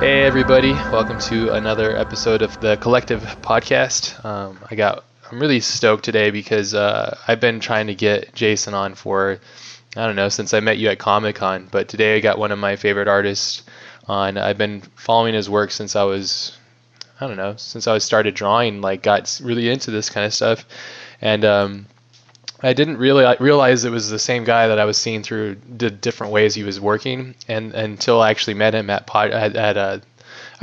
Hey everybody, welcome to another episode of the Collective Podcast. I'm really stoked today because I've been trying to get Jason on for, I don't know, since I met you at Comic-Con, but today I got one of my favorite artists on. I've been following his work since I was, started drawing, like got really into this kind of stuff, and I didn't really realize it was the same guy that I was seeing through the different ways he was working, and until I actually met him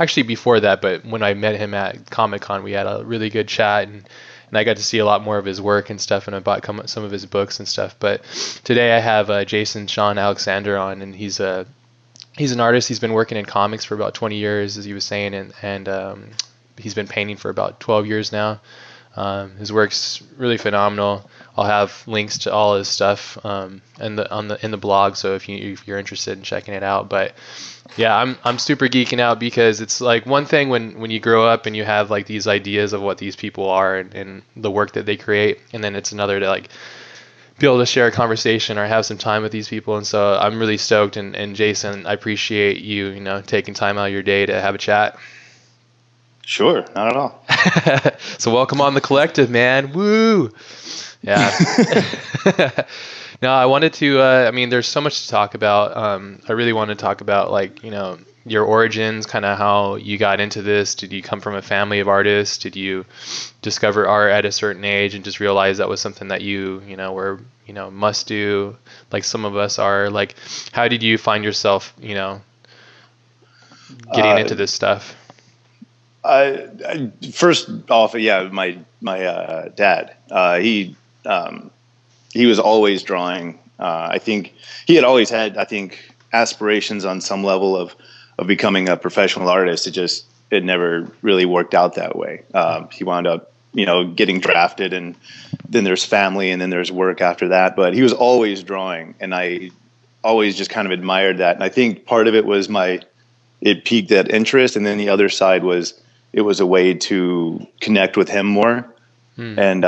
actually before that, but when I met him at Comic-Con, we had a really good chat, and I got to see a lot more of his work and stuff, and I bought some of his books and stuff. But today I have Jason Shawn Alexander on, and he's an artist. He's been working in comics for about 20 years, as he was saying, and he's been painting for about 12 years now. His work's really phenomenal. I'll have links to all his stuff in the blog, so if you're interested in checking it out. But yeah, I'm super geeking out because it's like one thing when you grow up and you have like these ideas of what these people are and the work that they create, and then it's another to like be able to share a conversation or have some time with these people. And so I'm really stoked, and Jason, I appreciate you taking time out of your day to have a chat. Sure, not at all. So welcome on the Collective, man. Woo! Yeah. No, I wanted to, there's so much to talk about. I really want to talk about, your origins, kind of how you got into this. Did you come from a family of artists? Did you discover art at a certain age and just realize that was something that you were must do, like some of us are? Like, how did you find yourself, getting into this stuff? First off, yeah, my dad, he was always drawing. I think he had always had, aspirations on some level of becoming a professional artist. It never really worked out that way. He wound up, getting drafted, and then there's family and then there's work after that, but he was always drawing, and I always just kind of admired that. And I think part of it was it piqued that interest. And then the other side was, it was a way to connect with him more. Mm. And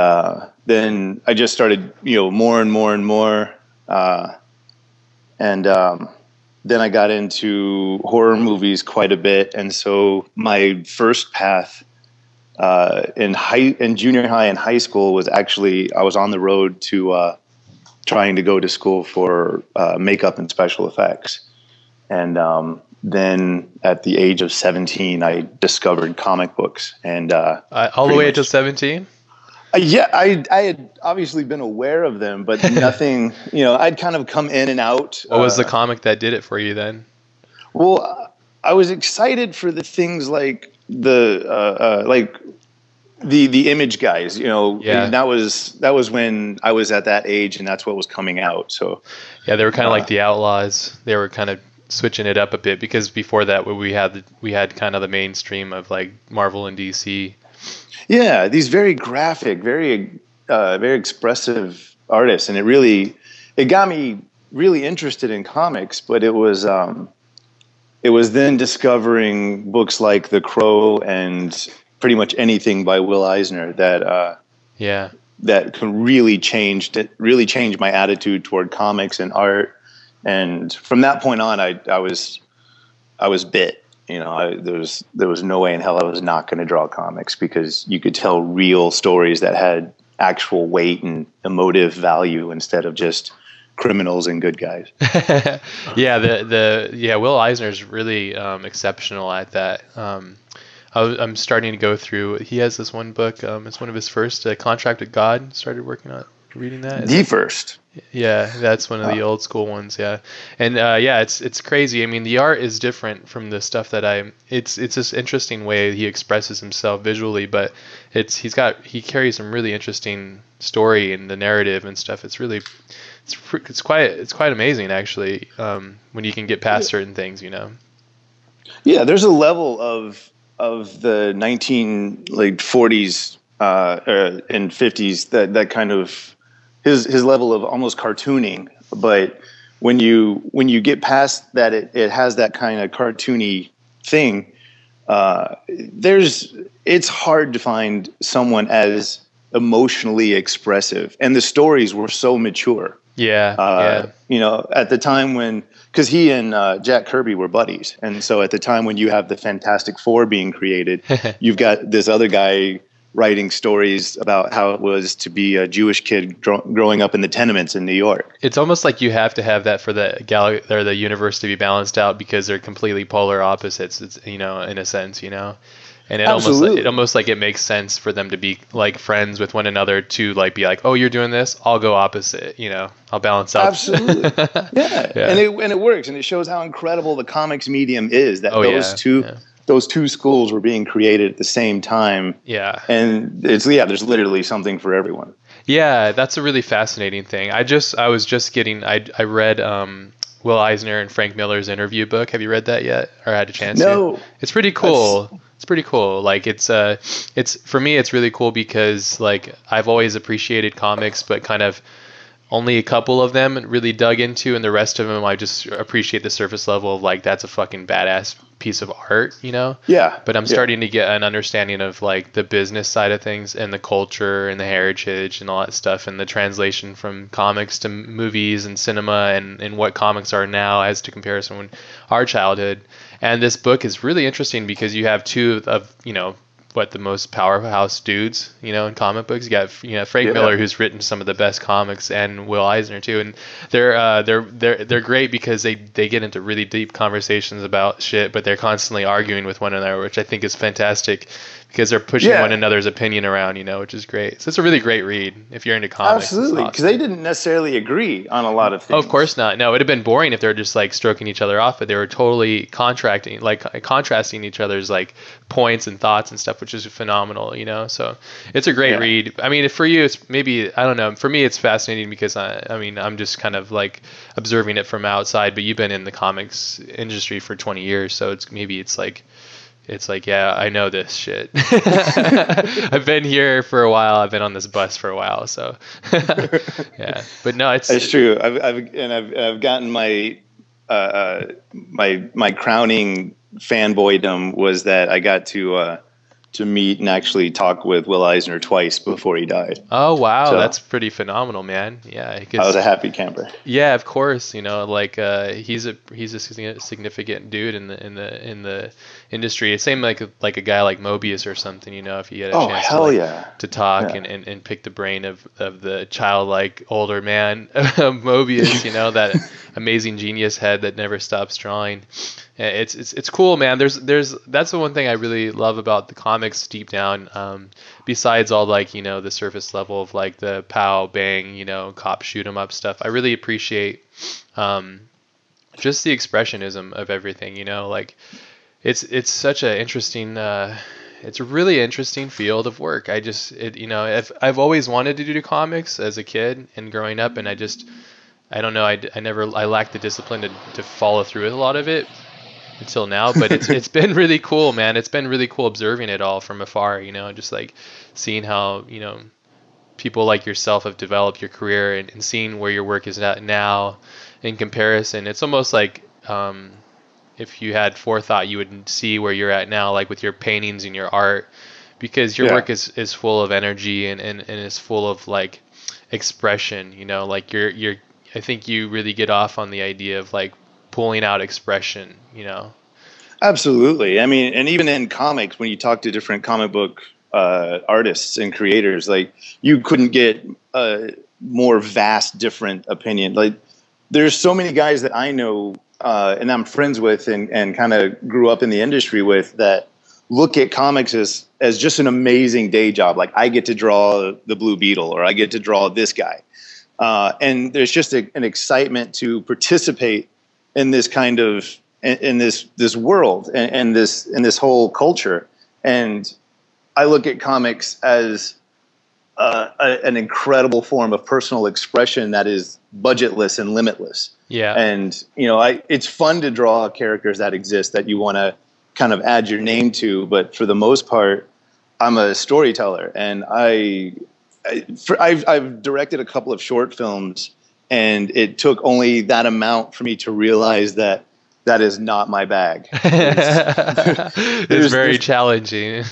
then I just started, more and more and more. Then I got into horror movies quite a bit. And so my first path in junior high and high school was actually, I was on the road to trying to go to school for makeup and special effects. And then at the age of 17, I discovered comic books, and all the way until 17. Yeah, I had obviously been aware of them, but nothing. I'd kind of come in and out. What was the comic that did it for you then? Well, I was excited for the things like the Image guys. Yeah. And that was when I was at that age, and that's what was coming out. So yeah, they were kind of like the Outlaws. They were kind of switching it up a bit, because before that we had kind of the mainstream of like Marvel and DC. Yeah, these very graphic, very very expressive artists, and it got me really interested in comics. But it was then discovering books like The Crow and pretty much anything by Will Eisner that really changed my attitude toward comics and art. And from that point on, I was bit. There was no way in hell I was not going to draw comics, because you could tell real stories that had actual weight and emotive value instead of just criminals and good guys. Yeah, Will Eisner's really exceptional at that. I'm starting to go through. He has this one book. It's one of his first, Contract with God. Started working on reading that. First. Yeah, that's one of the old school ones. Yeah, and it's crazy. I mean, the art is different from the stuff that It's this interesting way he expresses himself visually, but he carries some really interesting story in the narrative and stuff. It's quite amazing actually, when you can get past certain things. Yeah, there's a level of the 1940s and 50s that kind of. His level of almost cartooning, but when you get past that, it has that kind of cartoony thing. It's hard to find someone as emotionally expressive, and the stories were so mature. Yeah. You know, at the time when, because he and Jack Kirby were buddies, and so at the time when you have the Fantastic Four being created, you've got this other guy writing stories about how it was to be a Jewish kid growing up in the tenements in New York. It's almost like you have to have that for the or the universe to be balanced out, because they're completely polar opposites. It's, you know, in a sense, you know. And it almost like it makes sense for them to be like friends with one another, to like be like, oh, you're doing this, I'll go opposite, you know, I'll balance out. Absolutely. Yeah. And it works, and it shows how incredible the comics medium is, that those two schools were being created at the same time. Yeah. And there's literally something for everyone. Yeah, that's a really fascinating thing. I read Will Eisner and Frank Miller's interview book. Have you read that yet, or had a chance? No. It's pretty cool. It's pretty cool. Like, it's for me, it's really cool because, like, I've always appreciated comics, but kind of only a couple of them really dug into, and the rest of them I just appreciate the surface level of, like, that's a fucking badass piece of art, you know? Yeah. But I'm starting to get an understanding of, like, the business side of things, and the culture, and the heritage, and all that stuff, and the translation from comics to movies and cinema, and what comics are now as to comparison with our childhood. And this book is really interesting because you have two of, you know, what the most powerhouse dudes, you know, in comic books. You got, you know, Frank Miller, who's written some of the best comics, and Will Eisner too. And they're great because they get into really deep conversations about shit, but they're constantly arguing with one another, which I think is fantastic because they're pushing one another's opinion around, you know, which is great. So it's a really great read if you're into comics. Absolutely, because they didn't necessarily agree on a lot of things. Oh, of course not. No, it'd have been boring if they were just like stroking each other off, but they were totally contrasting each other's like points and thoughts and stuff, which is phenomenal, you know. So it's a great read. I mean, for you, it's maybe, I don't know. For me, it's fascinating because I'm just kind of like observing it from outside. But you've been in the comics industry for 20 years, so it's like yeah, I know this shit. I've been here for a while. I've been on this bus for a while. So yeah, but no, it's true. I've gotten my my crowning fanboydom was that I got to meet and actually talk with Will Eisner twice before he died. Oh, wow. So, that's pretty phenomenal, man. Yeah. I was a happy camper. Yeah, of course. You know, like, he's a significant dude in the industry. It's same like a guy like Mobius or something, you know, if you had a chance to, like, to talk and pick the brain of the childlike older man, Mobius, you know, that amazing genius head that never stops drawing. It's cool, man. That's the one thing I really love about the comics deep down. Besides all, like, you know, the surface level of like the pow bang, you know, cop shoot 'em up stuff. I really appreciate just the expressionism of everything, you know, like it's such a interesting, it's a really interesting field of work. I've always wanted to do comics as a kid and growing up, and I lacked the discipline to follow through with a lot of it until now, but it's been really cool, man. It's been really cool observing it all from afar, you know, just like seeing how, you know, people like yourself have developed your career and seeing where your work is at now in comparison. It's almost like, if you had forethought, you would see where you're at now, like with your paintings and your art, because your work is full of energy and is full of like expression, you know, like you're I think you really get off on the idea of like pulling out expression, you know? Absolutely. I mean, and even in comics, when you talk to different comic book artists and creators, like you couldn't get a more vast, different opinion. Like there's so many guys that I know and I'm friends with and kind of grew up in the industry with that look at comics as just an amazing day job. Like I get to draw the Blue Beetle, or I get to draw this guy. And there's just an excitement to participate in this kind of in this world and this in this whole culture. And I look at comics as an incredible form of personal expression that is budgetless and limitless. Yeah. And you know, it's fun to draw characters that exist that you want to kind of add your name to, but for the most part, I'm a storyteller, and I've directed a couple of short films, and it took only that amount for me to realize that that is not my bag. It's very challenging.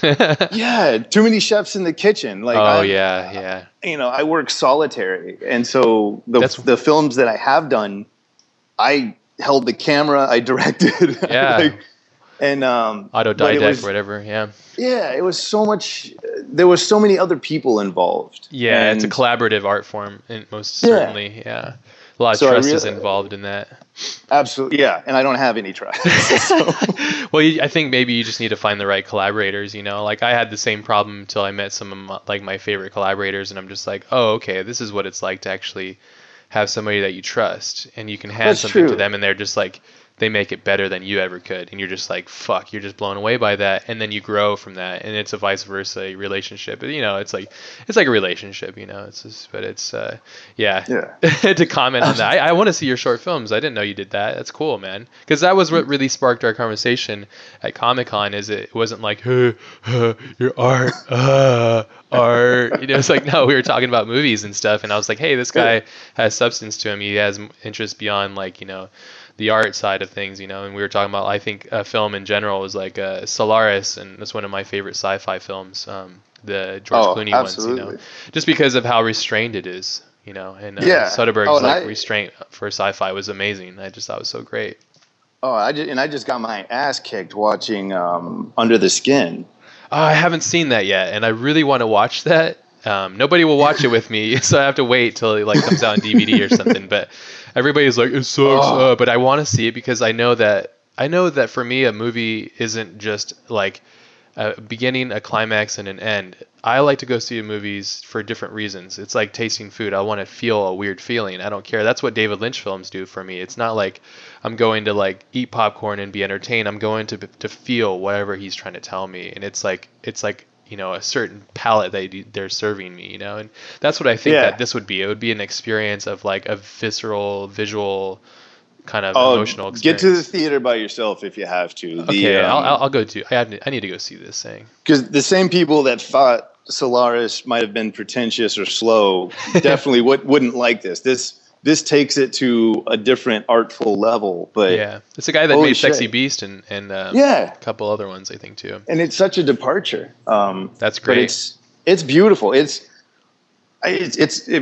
Yeah, too many chefs in the kitchen. Like, you know, I work solitary, and so the films that I have done, I held the camera, I directed. Yeah. And autodidact, whatever. Yeah, it was so much. There was so many other people involved. Yeah, and it's a collaborative art form, and most certainly, yeah. A lot of trust is involved in that. Absolutely, yeah. And I don't have any trust. So. Well, I think maybe you just need to find the right collaborators. You know, like I had the same problem until I met some of my favorite collaborators, and I'm just like, oh, okay, this is what it's like to actually have somebody that you trust, and you can hand something to them, and they're just like, they make it better than you ever could, and you're just like, fuck, you're just blown away by that, and then you grow from that, and it's a vice versa relationship. You know, it's like a relationship. You know, it's just, but it's to comment on that, I want to see your short films. I didn't know you did that. That's cool, man, because that was what really sparked our conversation at Comic-Con. Is it wasn't like your art. You know, it's like, no, we were talking about movies and stuff, and I was like, hey, this guy has substance to him. He has interest beyond, like, you know, the art side of things, you know. And we were talking about, I think, a film in general was like Solaris, and that's one of my favorite sci-fi films, the George Clooney ones, you know, just because of how restrained it is, you know. And Soderbergh's restraint for sci-fi was amazing. I just thought it was so great. I just got my ass kicked watching Under the Skin. I haven't seen that yet, and I really want to watch that. Nobody will watch it with me, so I have to wait till it comes out on DVD or something. But everybody's like, it sucks. But I want to see it because I know that for me, a movie isn't just like a beginning, a climax, and an end. I like to go see movies for different reasons. It's like tasting food. I want to feel a weird feeling. I don't care. That's what David Lynch films do for me. It's not like I'm going to eat popcorn and be entertained. I'm going to feel whatever he's trying to tell me, and it's like. You know, a certain palette they're serving me, you know, and that's what I think that this would be. It would be an experience of a visceral, visual kind of emotional experience. Get to the theater by yourself if you have to. I'll go to. I need to go see this thing. Because the same people that thought Solaris might have been pretentious or slow definitely wouldn't like this. This takes it to a different artful level, but yeah, it's a guy that made Sexy Beast and a couple other ones, I think, too. And it's such a departure. That's great. But it's beautiful. It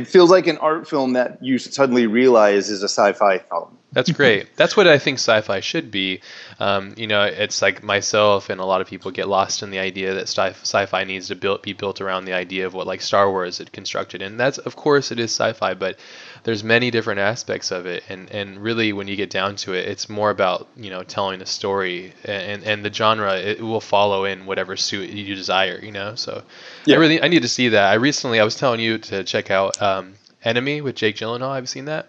feels like an art film that you suddenly realize is a sci-fi film. That's great. That's what I think sci-fi should be. You know, it's like myself and a lot of people get lost in the idea that sci-fi needs to be built around the idea of what Star Wars had constructed. And that's, of course, it is sci-fi, but there's many different aspects of it. And really, when you get down to it, it's more about, you know, telling a story and the genre. It will follow in whatever suit you desire, you know. So yeah. I need to see that. I was telling you to check out Enemy with Jake Gyllenhaal. Have you seen that?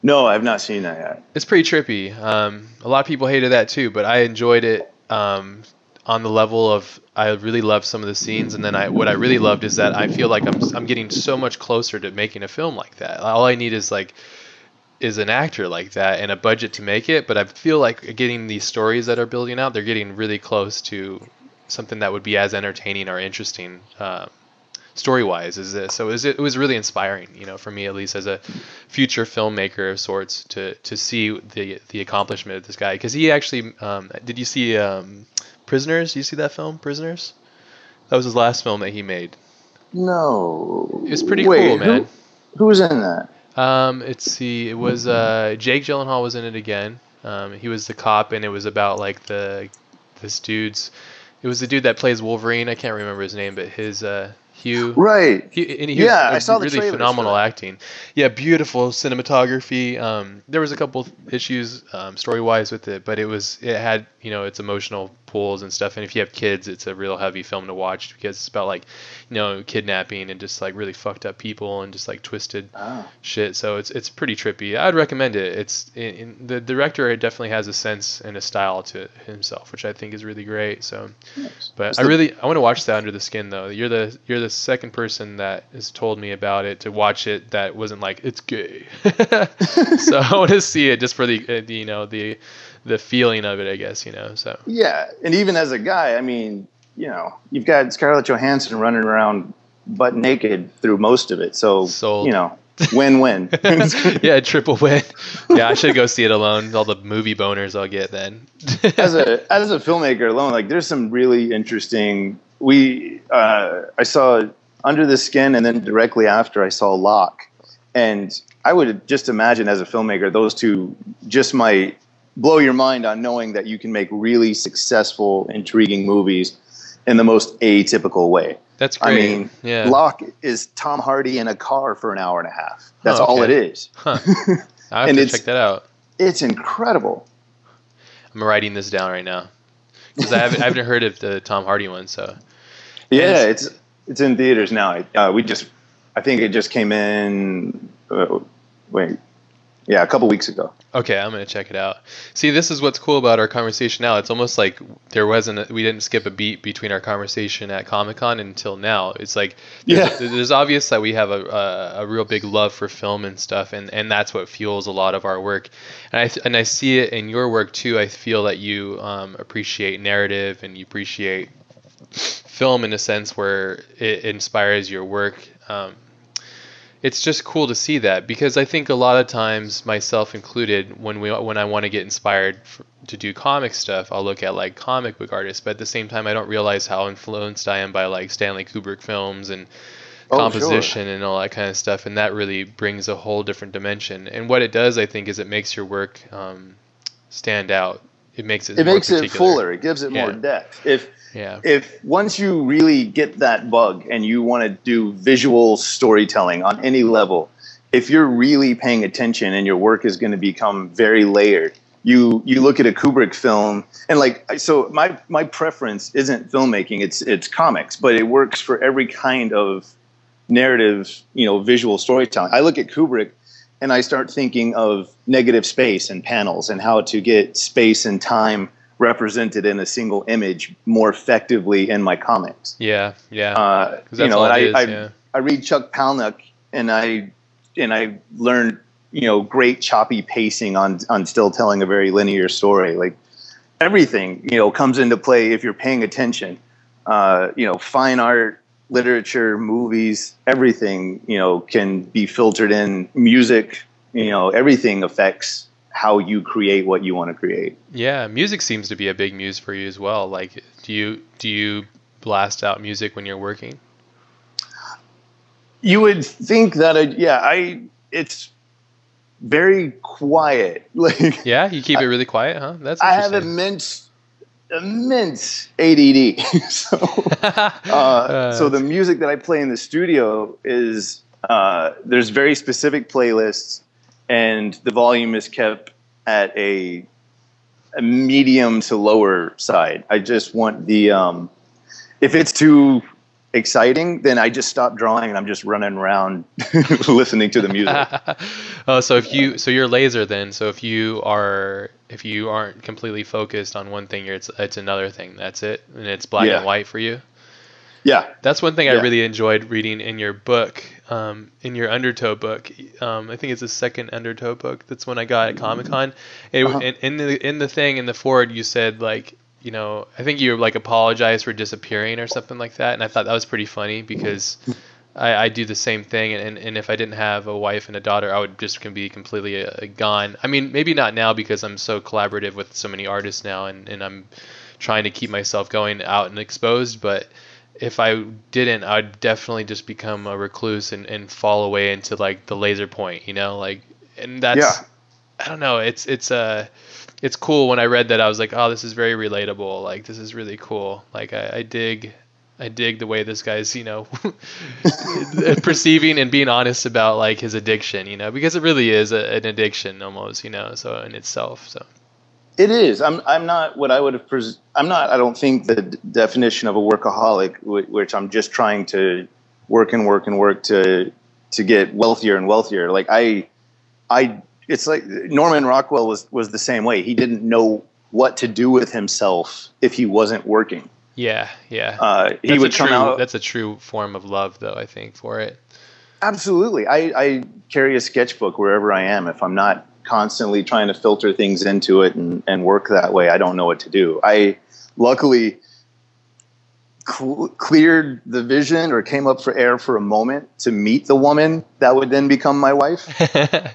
No, I've not seen that yet. It's pretty trippy. A lot of people hated that too, but I enjoyed it on the level of I really loved some of the scenes, and then what I really loved is that I feel like I'm getting so much closer to making a film like that. All I need is an actor like that and a budget to make it, but I feel like getting these stories that are building out, they're getting really close to something that would be as entertaining or interesting story-wise as this. So it was really inspiring, you know, for me at least as a future filmmaker of sorts to see the accomplishment of this guy. Because he actually, did you see Prisoners? Did you see that film, Prisoners? That was his last film that he made. No. It was pretty cool, man. Who was in that? It was Jake Gyllenhaal was in it again. He was the cop, and it was about it was the dude that plays Wolverine. I can't remember his name, but his Hugh. Right. I saw the really trailer, phenomenal actually. Acting. Yeah, beautiful cinematography. There was a couple issues story-wise with it, but it had, you know, its emotional pulls and stuff. And if you have kids, it's a real heavy film to watch because it's about you know, kidnapping and just really fucked up people and just twisted shit. So it's pretty trippy. I'd recommend it. The director definitely has a sense and a style to himself, which I think is really great. So, nice. But I want to watch that Under the Skin though. You're the second person that has told me about it to watch it that wasn't like it's gay. So I want to see it just for the feeling of it, I guess, you know. So yeah, and even as a guy, I mean, you know, you've got Scarlett Johansson running around butt naked through most of it. So, you know, Win-win. Yeah, triple win. Yeah, I should go see it alone. All the movie boners I'll get then. as a filmmaker alone, like there's some really interesting. I saw Under the Skin, and then directly after I saw Locke, and I would just imagine as a filmmaker those two just might blow your mind on knowing that you can make really successful, intriguing movies in the most atypical way. That's great. I mean, yeah. Locke is Tom Hardy in a car for an hour and a half. That's all it is. Huh. I have to check that out. It's incredible. I'm writing this down right now because I haven't heard of the Tom Hardy one. So yeah, it's in theaters now. I think it just came in. Yeah, a couple weeks ago. Okay, I'm going to check it out. See, this is what's cool about our conversation now. It's almost like we didn't skip a beat between our conversation at Comic-Con until now. It's like there's obvious that we have a real big love for film and stuff, and that's what fuels a lot of our work. And I see it in your work too. I feel that you appreciate narrative and you appreciate film in a sense where it inspires your work. It's just cool to see that, because I think a lot of times, myself included, when I want to get inspired to do comic stuff, I'll look at like comic book artists, but at the same time I don't realize how influenced I am by like Stanley Kubrick films and composition and all that kind of stuff, and that really brings a whole different dimension. And what it does, I think, is it makes your work stand out. It makes it fuller. It gives it more depth. If once you really get that bug and you want to do visual storytelling on any level, if you're really paying attention and your work is going to become very layered. You look at a Kubrick film and my preference isn't filmmaking, it's comics, but it works for every kind of narrative, visual storytelling. I look at Kubrick and I start thinking of negative space and panels and how to get space and time represented in a single image more effectively in my comics. Yeah. I read Chuck Palahniuk and I learned great choppy pacing on still telling a very linear story. Like everything comes into play if you're paying attention. Fine art, literature, movies, everything can be filtered in. Music, everything affects how you create what you want to create. Yeah, music seems to be a big muse for you as well. Like, do you blast out music when you're working? You would think that it's very quiet. Like, yeah, you keep it really quiet, huh? That's interesting. I have immense ADD. So the music that I play in the studio is there's very specific playlists. And the volume is kept at a medium to lower side. I just want the if it's too exciting, then I just stop drawing and I'm just running around listening to the music. You're laser then. So if you aren't completely focused on one thing, it's another thing. That's it, and it's black and white for you. Yeah, that's one thing I really enjoyed reading in your book, in your Undertow book. I think it's the second Undertow book. That's one I got at Comic-Con. In the thing in the forward, you said I think you apologized for disappearing or something like that, and I thought that was pretty funny because I do the same thing, and if I didn't have a wife and a daughter, I would just be completely gone. I mean, maybe not now because I'm so collaborative with so many artists now, and I'm trying to keep myself going out and exposed, but if I didn't, I'd definitely just become a recluse and fall away into like the laser point, and that's, I don't know. It's cool. When I read that, I was like, oh, this is very relatable. Like, this is really cool. Like I dig the way this guy's, perceiving and being honest about like his addiction, because it really is an addiction almost, so in itself. So it is. I'm not what I would have. I don't think the definition of a workaholic, which I'm just trying to work to get wealthier and wealthier. Like it's like Norman Rockwell was the same way. He didn't know what to do with himself if he wasn't working. Yeah. That's a true form of love, though, I think, for it. Absolutely. I carry a sketchbook wherever I am. If I'm not constantly trying to filter things into it and work that way, I don't know what to do. I luckily cleared the vision or came up for air for a moment to meet the woman that would then become my wife.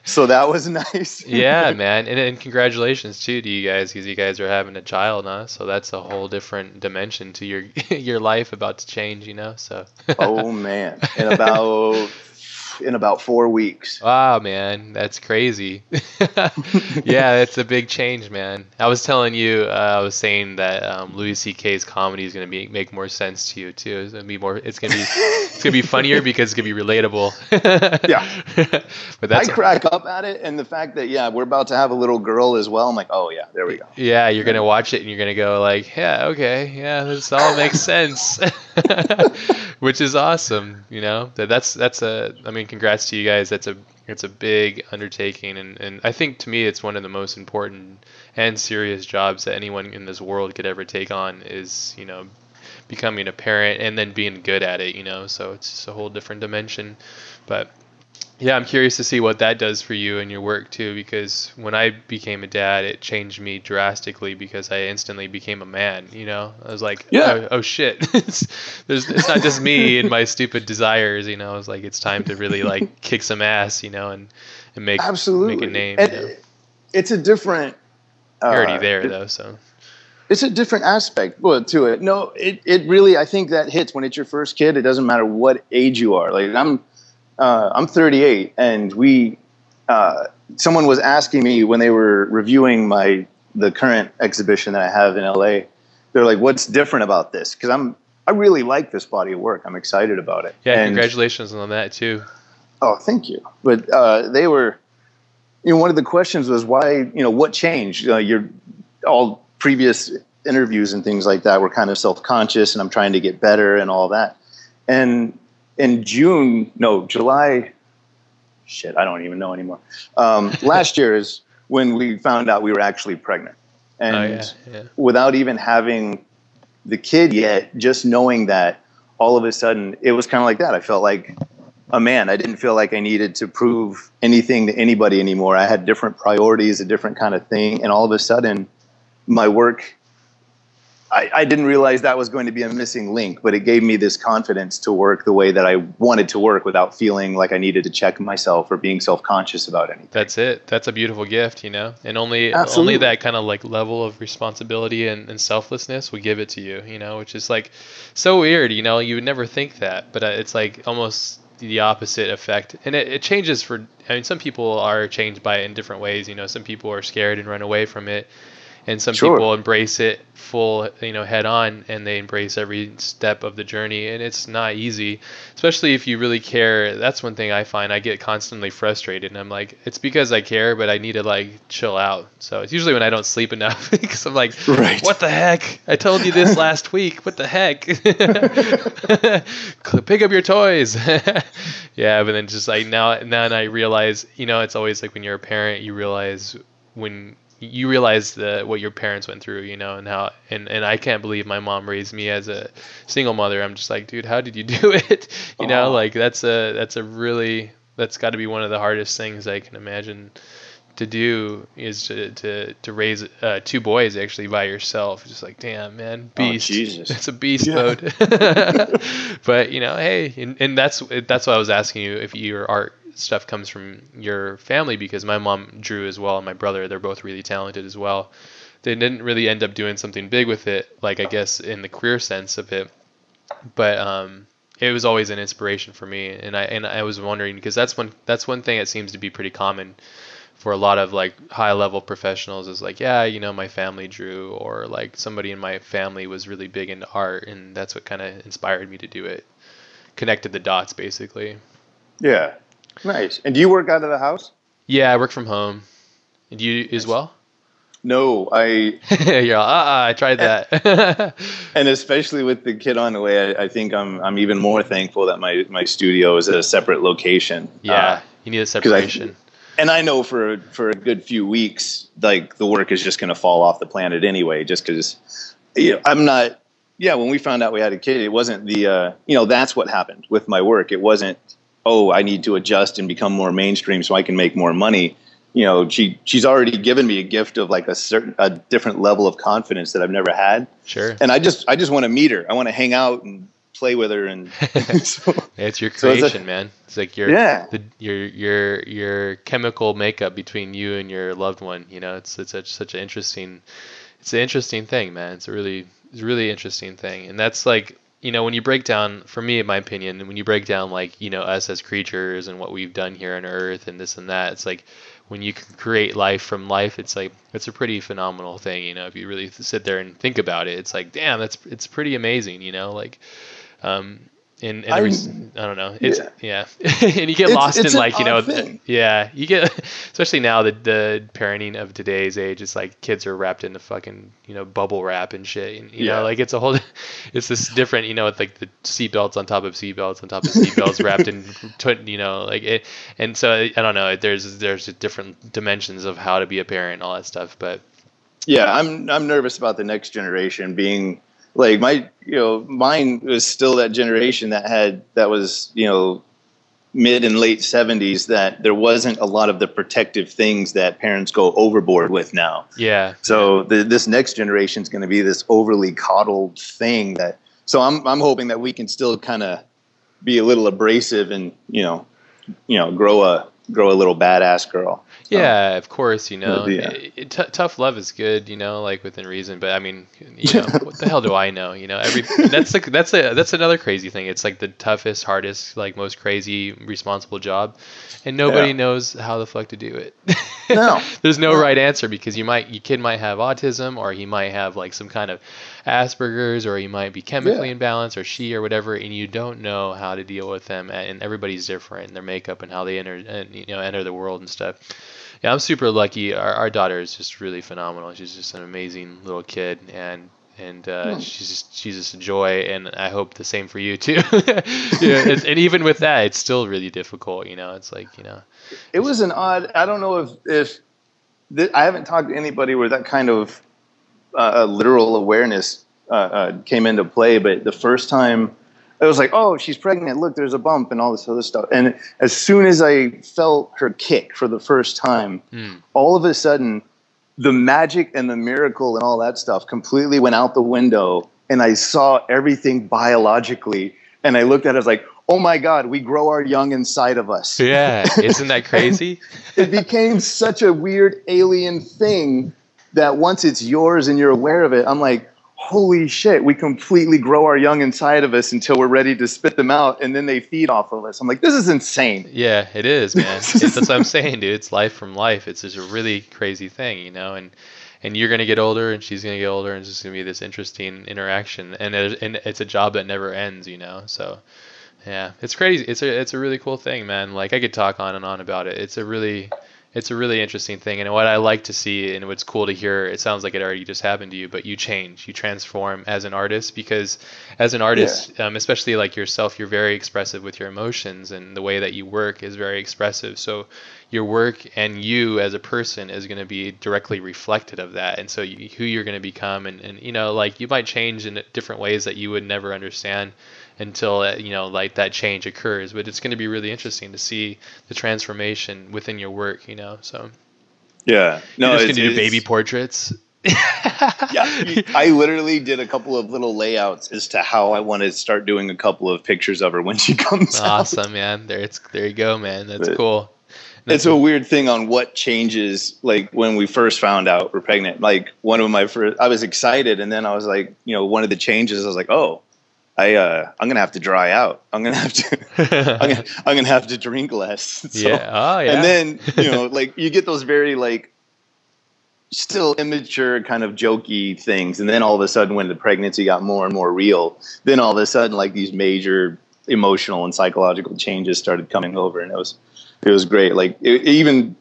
So that was nice. Yeah, man. And congratulations too to you guys, because you guys are having a child, huh? So that's a whole different dimension to your life about to change, you know? So oh man. In about 4 weeks. Wow, man, that's crazy. Yeah, that's a big change, man. I was telling you, I was saying that Louis C.K.'s comedy is going to make more sense to you too. It's going to be more. It's going to be funnier because it's going to be relatable. Yeah, but I crack up at it, and the fact that we're about to have a little girl as well. I'm like, oh yeah, there we go. Yeah, you're going to watch it and you're going to go like, yeah, okay, yeah, this all makes sense. Which is awesome, you know. I mean, congrats to you guys. It's a big undertaking, and I think to me it's one of the most important and serious jobs that anyone in this world could ever take on is, you know, becoming a parent and then being good at it, you know. So it's just a whole different dimension. But yeah, I'm curious to see what that does for you and your work too, because when I became a dad, it changed me drastically because I instantly became a man, you know? I was like, oh shit, it's not just me and my stupid desires, you know? I was like, it's time to really like kick some ass, you know, and make a name. And, you know? It's a different... already there though, so... It's a different aspect to it. No, it really, I think that hits when it's your first kid. It doesn't matter what age you are. Like I'm 38, and someone was asking me when they were reviewing the current exhibition that I have in LA, they're like, what's different about this? Cause I really like this body of work. I'm excited about it. Yeah. And congratulations on that too. Oh, thank you. But, they were, you know, one of the questions was why, you know, what changed? Your all previous interviews and things like that were kind of self-conscious, and I'm trying to get better and all that. And, July. Shit, I don't even know anymore. Last year is when we found out we were actually pregnant, and without even having the kid yet, just knowing that, all of a sudden it was kind of like that. I felt like a man. I didn't feel like I needed to prove anything to anybody anymore. I had different priorities, a different kind of thing, and all of a sudden, my work. I didn't realize that was going to be a missing link, but it gave me this confidence to work the way that I wanted to work without feeling like I needed to check myself or being self-conscious about anything. That's it. That's a beautiful gift, you know, and only that kind of like level of responsibility and selflessness will give it to you, you know, which is like so weird, you know, you would never think that, but it's like almost the opposite effect. And it changes some people are changed by it in different ways. You know, some people are scared and run away from it. And some people embrace it full, you know, head on, and they embrace every step of the journey. And it's not easy, especially if you really care. That's one thing I find. I get constantly frustrated, and I'm like, it's because I care, but I need to like chill out. So it's usually when I don't sleep enough because I'm like, what the heck? I told you this last week. What the heck? Pick up your toys. Yeah, but then just like now I realize, you know, it's always like when you're a parent, you realize what your parents went through, you know, and how, and I can't believe my mom raised me as a single mother. I'm just like, dude, how did you do it? You know, like that's gotta be one of the hardest things I can imagine to do is to raise two boys actually by yourself. Just like, damn, man, beast. Oh, Jesus. It's a beast mode. But you know, hey, and that's why I was asking you if your art stuff comes from your family, because my mom drew as well, and my brother, they're both really talented as well. They didn't really end up doing something big with it, like I guess in the career sense of it, but it was always an inspiration for me. And I was wondering, because that's one thing that seems to be pretty common for a lot of like high level professionals is like, yeah, you know, my family drew, or like somebody in my family was really big into art, and that's what kind of inspired me to do it, connected the dots basically. Yeah. Nice. And do you work out of the house? Yeah, I work from home. And do you as well? No, I... You're all, I tried that. And especially with the kid on the way, I think I'm even more thankful that my studio is at a separate location. Yeah, you need a separation. And I know for a good few weeks, like, the work is just going to fall off the planet anyway, just because, you know, I'm not... Yeah, when we found out we had a kid, it wasn't the... you know, that's what happened with my work. It wasn't... oh, I need to adjust and become more mainstream so I can make more money. you know, she's already given me a gift of like a different level of confidence that I've never had. Sure. And I just want to meet her. I want to hang out and play with her. And so, it's your creation, so man. It's like your chemical makeup between you and your loved one. You know, it's such an interesting. It's an interesting thing, man. It's a really interesting thing, and that's like. You know, when you break down, for me, in my opinion, when you break down, like, you know, us as creatures and what we've done here on Earth and this and that, it's like when you can create life from life, it's like, it's a pretty phenomenal thing. You know, if you really sit there and think about it, it's like, damn, it's pretty amazing, you know, like, I don't know. It's, yeah. And you get lost in like, you know, you get, especially now the parenting of today's age, it's like kids are wrapped into fucking, you know, bubble wrap and shit. And, you know, like it's a whole, it's this different, you know, it's like the seatbelts on top of seatbelts on top of seatbelts wrapped in, you know, like it. And so I don't know, there's different dimensions of how to be a parent and all that stuff. But yeah, I'm nervous about the next generation being, like mine was still that generation that was, you know, mid and late 70s, that there wasn't a lot of the protective things that parents go overboard with now. Yeah. So this next generation is going to be this overly coddled thing that, so I'm hoping that we can still kind of be a little abrasive and, you know, grow a little badass girl. Yeah, of course, you know, tough love is good, you know, like within reason. But I mean, you know, what the hell do I know? You know, that's another crazy thing. It's like the toughest, hardest, like most crazy, responsible job, and nobody knows how the fuck to do it. No, there's no right answer, because your kid might have autism, or he might have like some kind of Asperger's, or he might be chemically imbalanced, or she, or whatever, and you don't know how to deal with them. And everybody's different in their makeup and how they enter the world and stuff. Yeah, I'm super lucky. Our daughter is just really phenomenal. She's just an amazing little kid, and she's just a joy. And I hope the same for you too. And even with that, it's still really difficult. You know, it's like, you know, it was an odd. I don't know if I haven't talked to anybody where that kind of literal awareness came into play. But the first time, it was like, oh, she's pregnant. Look, there's a bump and all this other stuff. And as soon as I felt her kick for the first time, all of a sudden, the magic and the miracle and all that stuff completely went out the window. And I saw everything biologically. And I looked at it, I was like, oh my God, we grow our young inside of us. Yeah, isn't that crazy? It became such a weird alien thing that once it's yours and you're aware of it, I'm like, holy shit, we completely grow our young inside of us until we're ready to spit them out, and then they feed off of us. I'm like, this is insane. Yeah, it is, man. That's what I'm saying, dude. It's life from life. It's just a really crazy thing, you know, and you're going to get older, and she's going to get older, and it's just going to be this interesting interaction, and it's a job that never ends, you know, so... Yeah, it's crazy. It's a really cool thing, man. Like, I could talk on and on about it. It's a really interesting thing. And what I like to see, and what's cool to hear, it sounds like it already just happened to you, but you change, you transform as an artist, because as an artist, especially like yourself, you're very expressive with your emotions, and the way that you work is very expressive. So your work and you as a person is going to be directly reflected of that. And so who you're going to become, and, you know, like you might change in different ways that you would never understand until, you know, like that change occurs. But it's going to be really interesting to see the transformation within your work, you know. So yeah, no, you're just going to do baby portraits. Yeah, I literally did a couple of little layouts as to how I want to start doing a couple of pictures of her when she comes out. Man, there you go, man. That's cool. It's a weird thing on what changes, like when we first found out we're pregnant. Like one of my first, I was excited, and then I was like, you know, one of the changes, I was like, oh, I'm gonna have to dry out. I'm gonna have to drink less. So, yeah. Oh, yeah. And then, you know, like you get those very like still immature kind of jokey things, and then all of a sudden, when the pregnancy got more and more real, then all of a sudden, like these major emotional and psychological changes started coming over, and it was great. Like even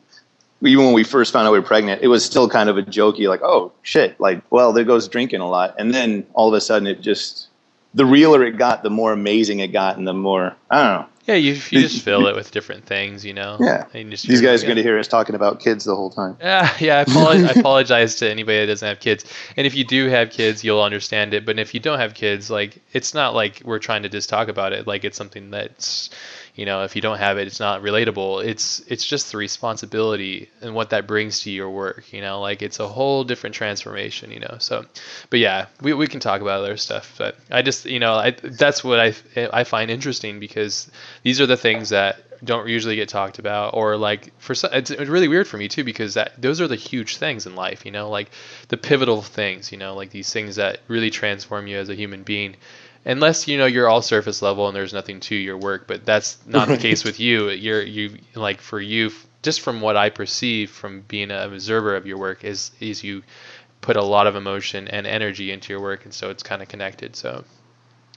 when we first found out we were pregnant, it was still kind of a jokey, like, oh shit, like, well, there goes drinking a lot, and then all of a sudden, it just the realer it got, the more amazing it got, and the more, I don't know. Yeah, you just fill it with different things, you know? Yeah. These guys are going to hear us talking about kids the whole time. Yeah, I apologize to anybody that doesn't have kids. And if you do have kids, you'll understand it. But if you don't have kids, like, it's not like we're trying to just talk about it. Like, it's something that's, you know, if you don't have it, it's not relatable. It's just the responsibility and what that brings to your work, you know, like it's a whole different transformation, you know? So, but yeah, we can talk about other stuff, but I just, you know, that's what I find interesting, because these are the things that don't usually get talked about, or like for some, it's really weird for me too, because those are the huge things in life, you know, like the pivotal things, you know, like these things that really transform you as a human being. Unless, you know, you're all surface level and there's nothing to your work, but that's not the case with you. You like, for you, just from what I perceive from being an observer of your work, is you put a lot of emotion and energy into your work, and so it's kind of connected. So.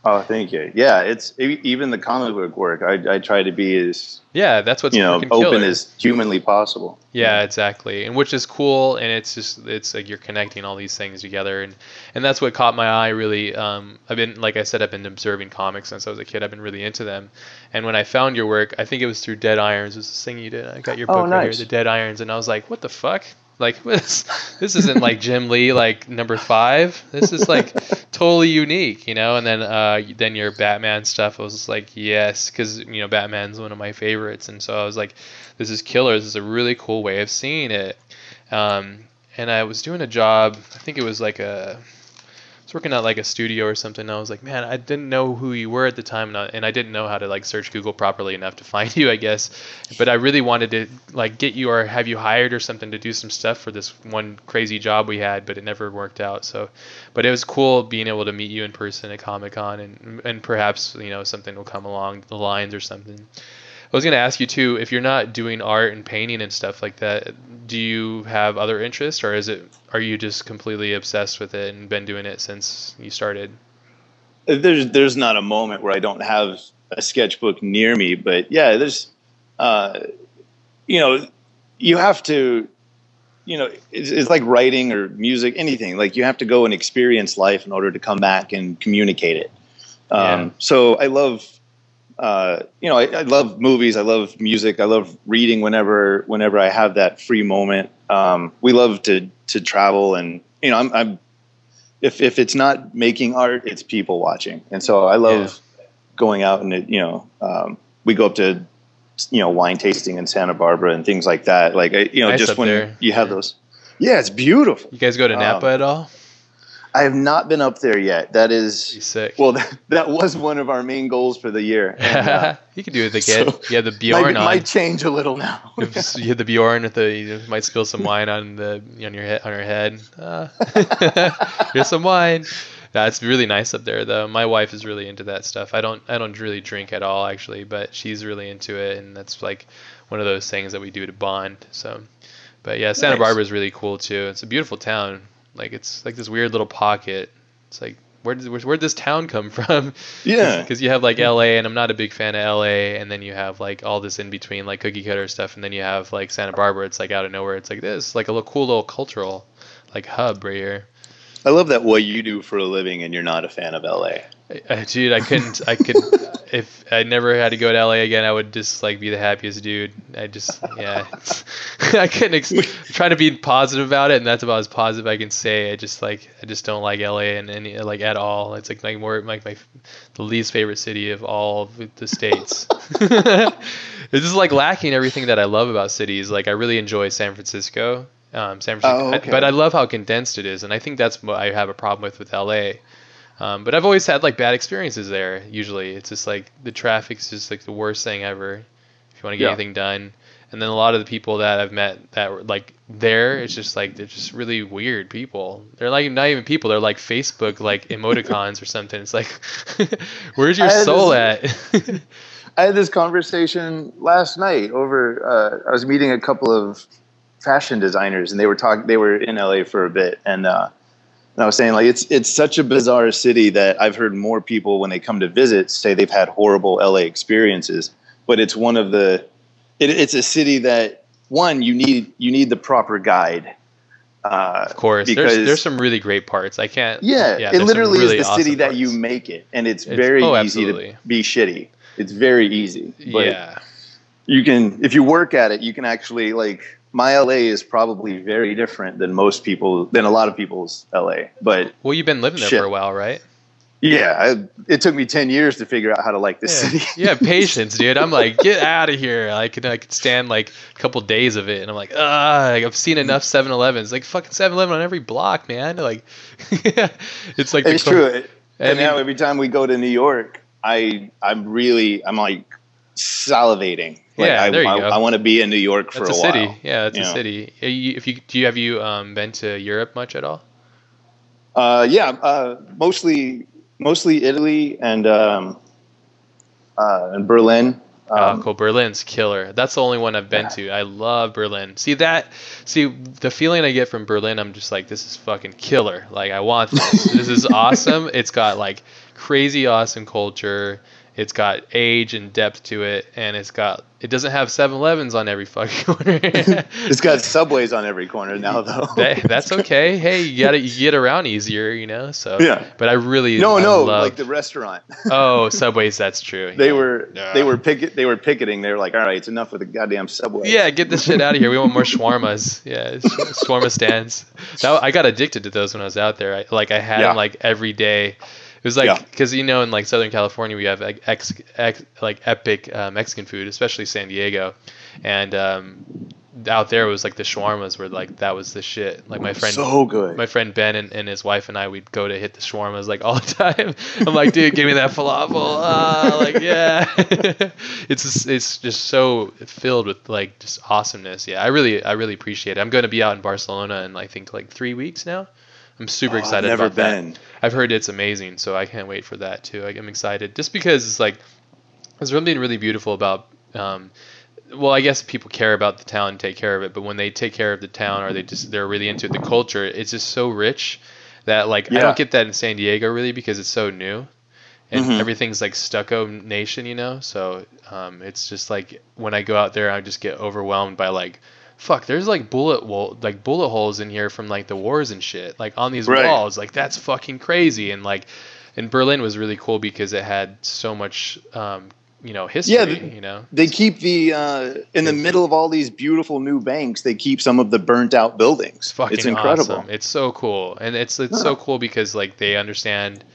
Oh, thank you. Yeah, it's even the comic book work. I try to be as that's what's, you know, open as humanly possible. Yeah, exactly, and which is cool, and it's like you're connecting all these things together, and that's what caught my eye really. I've been, like I said, I've been observing comics since I was a kid. I've been really into them, and when I found your work, I think it was through Dead Irons. It was this thing you did. I got your book right here, the Dead Irons, and I was like, what the fuck? Like this isn't like Jim Lee, like number 5. This is like totally unique, you know? And then your Batman stuff, I was just like, yes. 'Cause you know, Batman's one of my favorites. And so I was like, this is killer. This is a really cool way of seeing it. And I was doing a job, I think it was like I was working at like a studio or something. And I was like, man, I didn't know who you were at the time. And I didn't know how to like search Google properly enough to find you, I guess. But I really wanted to like get you or have you hired or something to do some stuff for this one crazy job we had, but it never worked out. So, but it was cool being able to meet you in person at Comic-Con, and perhaps, you know, something will come along the lines or something. I was going to ask you too, if you're not doing art and painting and stuff like that, do you have other interests, or are you just completely obsessed with it and been doing it since you started? There's not a moment where I don't have a sketchbook near me, but yeah, there's, you know, you have to, you know, it's like writing or music, anything, like you have to go and experience life in order to come back and communicate it. So I love, you know, I love movies. I love music. I love reading whenever I have that free moment. We love to travel, and, you know, I'm if it's not making art, it's people watching. And so I love going out and, you know, we go up to, you know, wine tasting in Santa Barbara and things like that. Like, you know, nice just when there. You have those. Yeah, it's beautiful. You guys go to Napa at all? I have not been up there yet. That is sick. Well, that was one of our main goals for the year. And, you could do it again. So yeah, the Bjorn might change a little now. You had the Bjorn with the. You might spill some wine on your head. Here's some wine. That's really nice up there, though. My wife is really into that stuff. I don't really drink at all, actually, but she's really into it, and that's like one of those things that we do to bond. So, but yeah, Santa Barbara is really cool too. It's a beautiful town. Like, it's like this weird little pocket. It's like, where'd this town come from? Yeah. Because you have like LA, and I'm not a big fan of LA. And then you have like all this in between, like cookie cutter stuff. And then you have like Santa Barbara. It's like out of nowhere. It's like this, like a little cool little cultural like hub right here. I love that what you do for a living and you're not a fan of LA. Dude, I could, if I never had to go to LA again, I would just like be the happiest dude. I couldn't try to be positive about it. And that's about as positive I can say. I just don't like LA in any, like, at all. It's like more like the least favorite city of all of the States. It's just like lacking everything that I love about cities. Like, I really enjoy San Francisco. But I love how condensed it is, and I think that's what I have a problem with LA. But I've always had like bad experiences there. Usually, it's just like the traffic's just like the worst thing ever. If you want to get anything done, and then a lot of the people that I've met that were like there, it's just like they're just really weird people. They're like not even people. They're like Facebook like emoticons or something. It's like, where's your soul at? I had this conversation last night over. I was meeting a couple of fashion designers, and they were in LA for a bit, and I was saying, like, it's such a bizarre city that I've heard more people when they come to visit say they've had horrible LA experiences, but it's one of the it's a city that, one, you need the proper guide, of course, because there's some really great parts. I can't it literally really is the city awesome that parts. You make it, and it's very easy to be shitty. It's very easy, but you can, if you work at it, you can actually, like, my LA is probably very different than a lot of people's LA. But well, you've been living there for a while, right? Yeah, it took me 10 years to figure out how to like this city. Yeah, patience, dude. I'm like, get out of here. I could stand like a couple days of it, and I'm like, I've seen enough 7-Elevens. Like fucking 7-Eleven on every block, man. Like, it's like it's true. And now every time we go to New York, I'm like salivating. Like, yeah, I want to be in New York for a while. City. Yeah, it's a city. Have you been to Europe much at all? Mostly Italy and Berlin. Cool. Berlin's killer. That's the only one I've been to. I love Berlin. See the feeling I get from Berlin, I'm just like, this is fucking killer. Like, I want this. This is awesome. It's got like crazy awesome culture. It's got age and depth to it, and it doesn't have 7-Elevens on every fucking corner. It's got Subways on every corner now, though. That's okay. Hey, you get around easier, you know. So yeah. But I really love, like the restaurant. Oh, Subways. That's true. They were picketing. They were like, all right, it's enough with the goddamn Subway. Yeah, get this shit out of here. We want more shawarmas. Yeah, shawarma stands. That, I got addicted to those when I was out there. I had them like every day. It was like, because in like Southern California, we have like epic Mexican food, especially San Diego, and out there it was like the shawarmas were like, that was the shit. Like my friend Ben and his wife and I, we'd go to hit the shawarmas like all the time. I'm like, dude, give me that falafel. It's just so filled with like just awesomeness. Yeah, I really appreciate it. I'm going to be out in Barcelona in I think like 3 weeks now. I'm super excited about that. I've heard it's amazing, so I can't wait for that too. I'm excited just because it's like there's something really beautiful about. I guess people care about the town and take care of it, but when they take care of the town, or they're really into the culture, it's just so rich that I don't get that in San Diego really, because it's so new and everything's like stucco nation, you know. So it's just like when I go out there, I just get overwhelmed by like, fuck, there's like bullet holes in here from like the wars and shit, like on these walls. Like, that's fucking crazy. And like, in Berlin was really cool because it had so much, history. Yeah, they keep in the middle of all these beautiful new banks, they keep some of the burnt out buildings. Fucking it's incredible. Awesome. It's so cool, and it's so cool because like they understand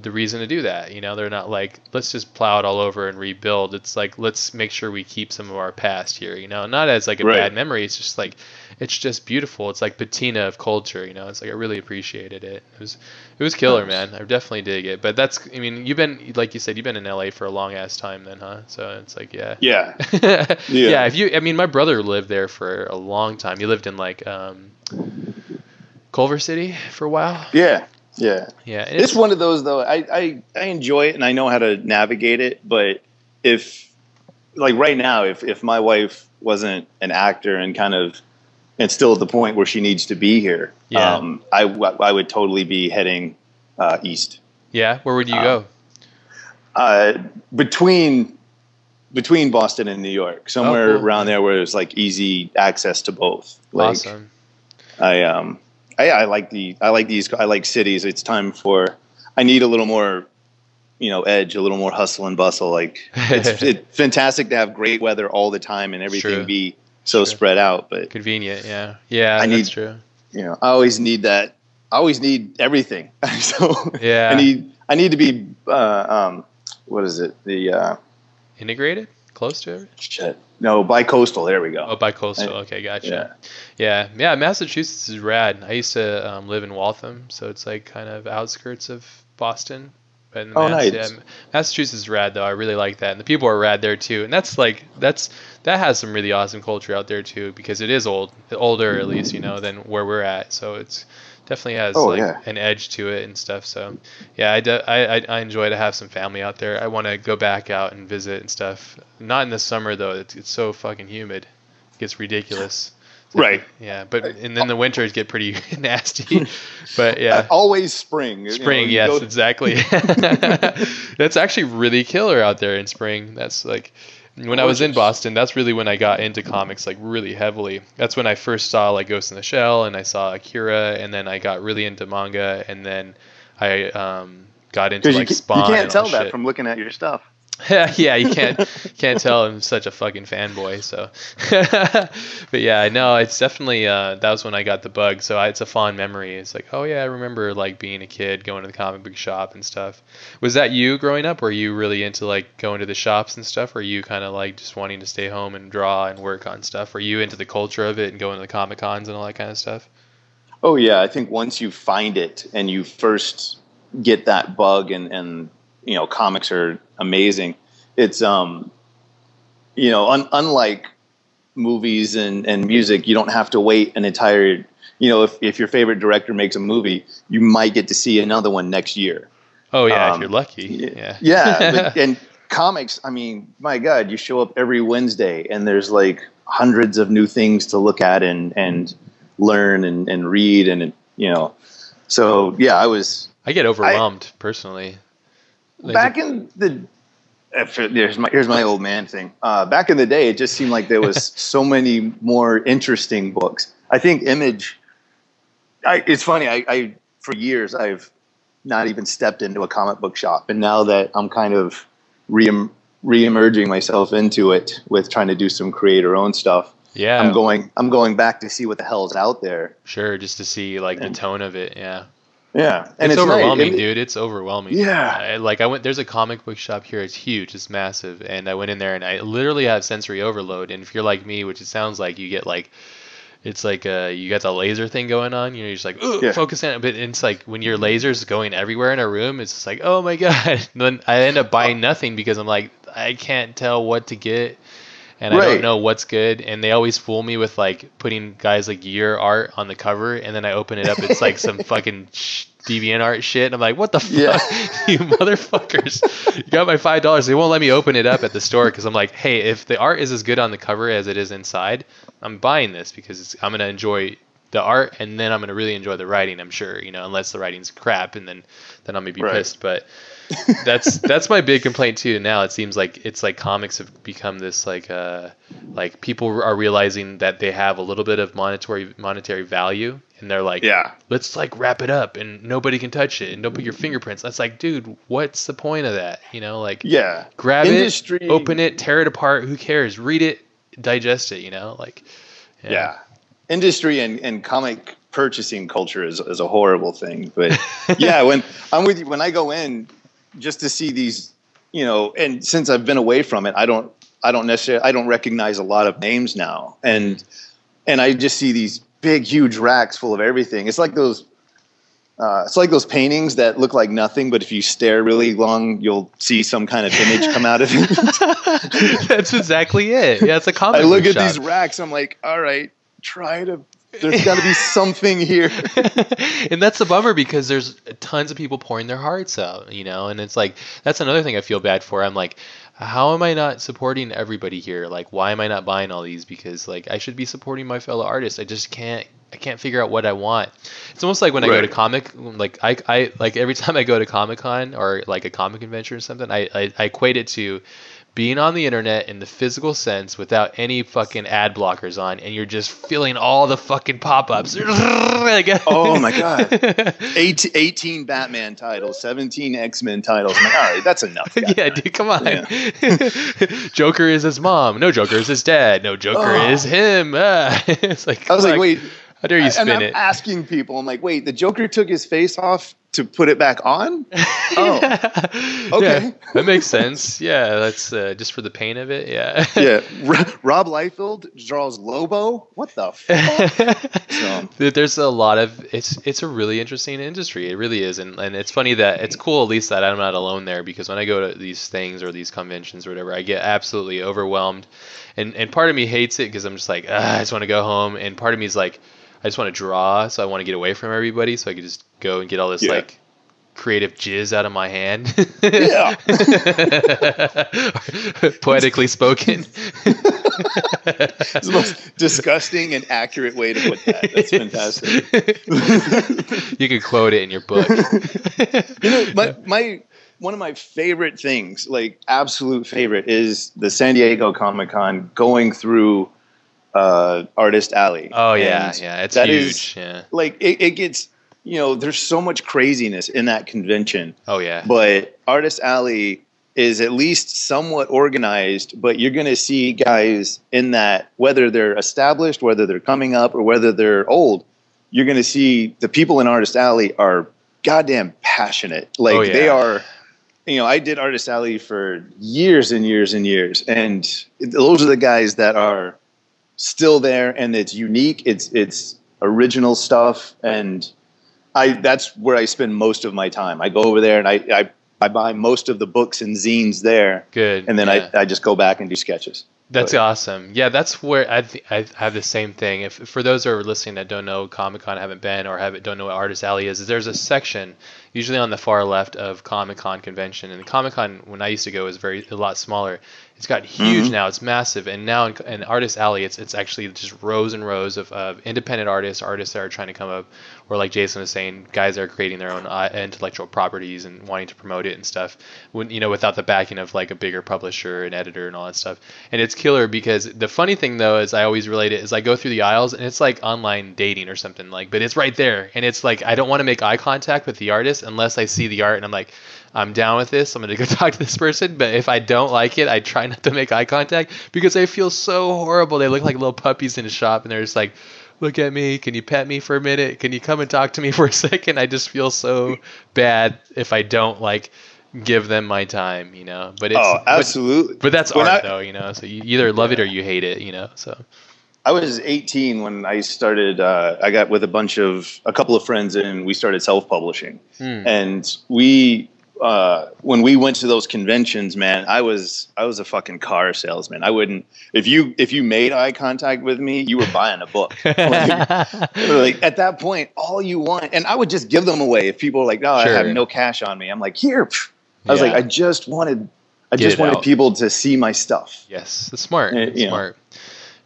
the reason to do that. They're not like, let's just plow it all over and rebuild. It's like, let's make sure we keep some of our past here, not as like a bad memory. It's just like, it's just beautiful. It's like patina of culture, it's like, I really appreciated it. It was killer, man. I definitely dig it. But that's, you've been, like you said, you've been in LA for a long ass time then, huh? So it's like, Yeah. If you, my brother lived there for a long time. He lived in like, Culver City for a while. Yeah. It's one of those though. I enjoy it and I know how to navigate it. But if like right now, if my wife wasn't an actor and still at the point where she needs to be here, I would totally be heading east. Yeah, where would you go? Between Boston and New York, somewhere around there where there's like easy access to both. Like, awesome. I like cities. It's time for, I need a little more, edge, a little more hustle and bustle. Like it's fantastic to have great weather all the time and everything be so spread out, but convenient. Yeah. Yeah. That's true. I always need that. I always need everything. So yeah, I need to be, what is it? The, integrated close to everything? Shit. No, bi-coastal. There we go. Oh, bi-coastal. Okay, gotcha. Yeah. Massachusetts is rad. I used to live in Waltham, so it's like kind of outskirts of Boston. But nice. Yeah, Massachusetts is rad, though. I really like that, and the people are rad there too. And that's like that has some really awesome culture out there too, because it is older at least, than where we're at. So it's definitely has an edge to it and stuff. So yeah, I enjoy to have some family out there. I want to go back out and visit and stuff. Not in the summer though. It's so fucking humid. It gets ridiculous. Right. Yeah, but and then the winters get pretty nasty. But yeah, always spring. Spring, yes, exactly. That's actually really killer out there in spring. That's like when I was in Boston, that's really when I got into comics, like really heavily. That's when I first saw like Ghost in the Shell, and I saw Akira, and then I got really into manga, and then I got into like Spawn. You can't tell that from looking at your stuff. Yeah, you can't tell I'm such a fucking fanboy. So, but yeah, no, it's definitely that was when I got the bug. So it's a fond memory. It's like, oh yeah, I remember like being a kid going to the comic book shop and stuff. Was that you growing up? Were you really into like going to the shops and stuff? Or were you kind of like just wanting to stay home and draw and work on stuff? Were you into the culture of it and going to the Comic-Cons and all that kind of stuff? Oh yeah, I think once you find it and you first get that bug and you know, comics are amazing. It's, you know, unlike movies and music, you don't have to wait an entire, you know, if your favorite director makes a movie, you might get to see another one next year. Oh yeah. If you're lucky. Yeah. Yeah. But, and comics, I mean, my God, you show up every Wednesday and there's like hundreds of new things to look at and learn and read. And, you know, so yeah, I get overwhelmed personally. Back in the here's my old man thing. Back in the day, it just seemed like there was so many more interesting books. I think Image. It's funny. I for years I've not even stepped into a comic book shop, and now that I'm kind of re-emerging myself into it with trying to do some creator-owned stuff. Yeah, I'm going back to see what the hell is out there. Sure, just to see like the tone of it. Yeah. Yeah, and it's overwhelming, nice. Dude. It's overwhelming. Yeah, I went. There's a comic book shop here. It's huge. It's massive. And I went in there, and I literally have sensory overload. And if you're like me, which it sounds like, you get like, it's like you got the laser thing going on. You're just like, ooh, yeah. Focus on it. But it's like when your laser's going everywhere in a room, it's just like, oh my god. And then I end up buying nothing because I'm like, I can't tell what to get. And right. I don't know what's good. And they always fool me with like putting guys like your art on the cover. And then I open it up. It's like some fucking DeviantArt shit. And I'm like, what the fuck? Yeah. You motherfuckers. You got my $5. They won't let me open it up at the store because I'm like, hey, if the art is as good on the cover as it is inside, I'm buying this because I'm going to enjoy the art. And then I'm going to really enjoy the writing, I'm sure, you know, unless the writing's crap. And then I'm going to be pissed. But that's my big complaint too. Now it seems like it's like comics have become this like people are realizing that they have a little bit of monetary value, and they're like, yeah, let's like wrap it up and nobody can touch it and don't put your fingerprints. That's like, dude, what's the point of that? You know, like, yeah, grab it, open it, tear it apart. Who cares? Read it, digest it. You know, like, yeah. Industry and comic purchasing culture is a horrible thing, but yeah, when I'm with you, when I go in. Just to see these, you know, and since I've been away from it, I don't recognize a lot of names now. And I just see these big, huge racks full of everything. It's like those paintings that look like nothing, but if you stare really long, you'll see some kind of image come out of it. That's exactly it. Yeah. It's a comic book. I look at these racks. I'm like, all right, there's got to be something here. And that's the bummer because there's tons of people pouring their hearts out, you know, and it's like, that's another thing I feel bad for. I'm like, how am I not supporting everybody here? Like, why am I not buying all these? Because like, I should be supporting my fellow artists. I just can't figure out what I want. It's almost like when I go to like every time I go to Comic-Con or like a comic convention or something, I equate it to being on the internet in the physical sense without any fucking ad blockers on, and you're just feeling all the fucking pop-ups. Oh my god. 18 Batman titles, 17 X-Men titles. All right, that's enough. Yeah, dude, come on. Yeah. Joker is his mom. No, Joker is his dad. No, Joker is him. It's like, I was like, wait. How dare you spin it? And I'm asking people. I'm like, wait, the Joker took his face off to put it back on? Oh, okay. Yeah, that makes sense. Yeah, that's just for the pain of it. Yeah. Yeah. Rob Liefeld draws Lobo. What the fuck? There's a lot of it's a really interesting industry. It really is, and it's funny that it's cool at least that I'm not alone there, because when I go to these things or these conventions or whatever, I get absolutely overwhelmed, and part of me hates it because I'm just like, I just want to go home, and part of me is like, I just want to draw, so I want to get away from everybody, so I could just go and get all this like creative jizz out of my hand. Yeah. Poetically spoken. It's the most disgusting and accurate way to put that. That's fantastic. You can quote it in your book. You know, one of my favorite things, like absolute favorite, is the San Diego Comic-Con going through Artist Alley. Oh yeah. And yeah, it's huge. Like it gets, you know, there's so much craziness in that convention. Oh yeah. But Artist Alley is at least somewhat organized, but you're going to see guys in that, whether they're established, whether they're coming up, or whether they're old, you're going to see the people in Artist Alley are goddamn passionate. Like, oh, yeah. They are, you know, I did Artist Alley for years and years and years, and those are the guys that are still there, and it's unique, it's original stuff, and that's where I spend most of my time. I go over there, and I buy most of the books and zines there. Good. And then yeah. I just go back and do sketches. That's awesome. Yeah, that's where I have the same thing. If for those who are listening that don't know Comic-Con, haven't been, or don't know what Artist Alley is, there's a section usually on the far left of Comic-Con convention. And the Comic-Con, when I used to go, was a lot smaller. It's got huge now. It's massive. And now in Artist Alley, it's actually just rows and rows of independent artists that are trying to come up, or like Jason was saying, guys that are creating their own intellectual properties and wanting to promote it and stuff, when, you know, without the backing of like a bigger publisher and editor and all that stuff. And it's killer, because the funny thing though is I always relate it is I go through the aisles and it's like online dating or something, like, but it's right there. And it's like, I don't want to make eye contact with the artist unless I see the art and I'm like, I'm down with this. I'm going to go talk to this person. But if I don't like it, I try not to make eye contact because I feel so horrible. They look like little puppies in a shop and they're just like, look at me. Can you pet me for a minute? Can you come and talk to me for a second? I just feel so bad if I don't like give them my time, you know, but it's, oh, absolutely. But that's art though, you know, so you either love it or you hate it, you know, so. I was 18 when I started, I got with a couple of friends and we started self-publishing and we, when we went to those conventions, man, I was a fucking car salesman. I wouldn't, if you made eye contact with me, you were buying a book. like at that point, all you want, and I would just give them away. If people were like, no, sure. I have no cash on me. I'm like, here, I was like, I just wanted people to see my stuff. Yes. That's smart. It's smart.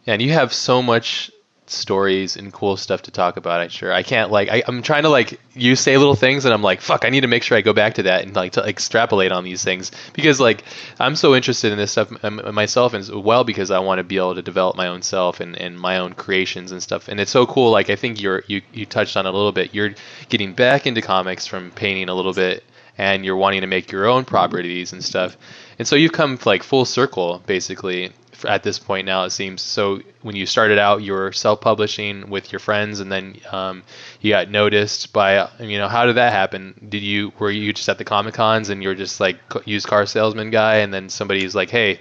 Yeah, and you have so much stories and cool stuff to talk about. I'm sure I can't like I'm trying to like you say little things and I'm like fuck, I need to make sure I go back to that and like to extrapolate on these things, because like I'm so interested in this stuff myself as well, because I want to be able to develop my own self and my own creations and stuff. And it's so cool, like I think you touched on it a little bit, you're getting back into comics from painting a little bit and you're wanting to make your own properties and stuff, and so you've come like full circle basically at this point now, it seems. So when you started out, you were self-publishing with your friends, and then you got noticed by, you know, how did that happen? Were you just at the Comic-Cons and you're just like used car salesman guy, and then somebody's like, hey,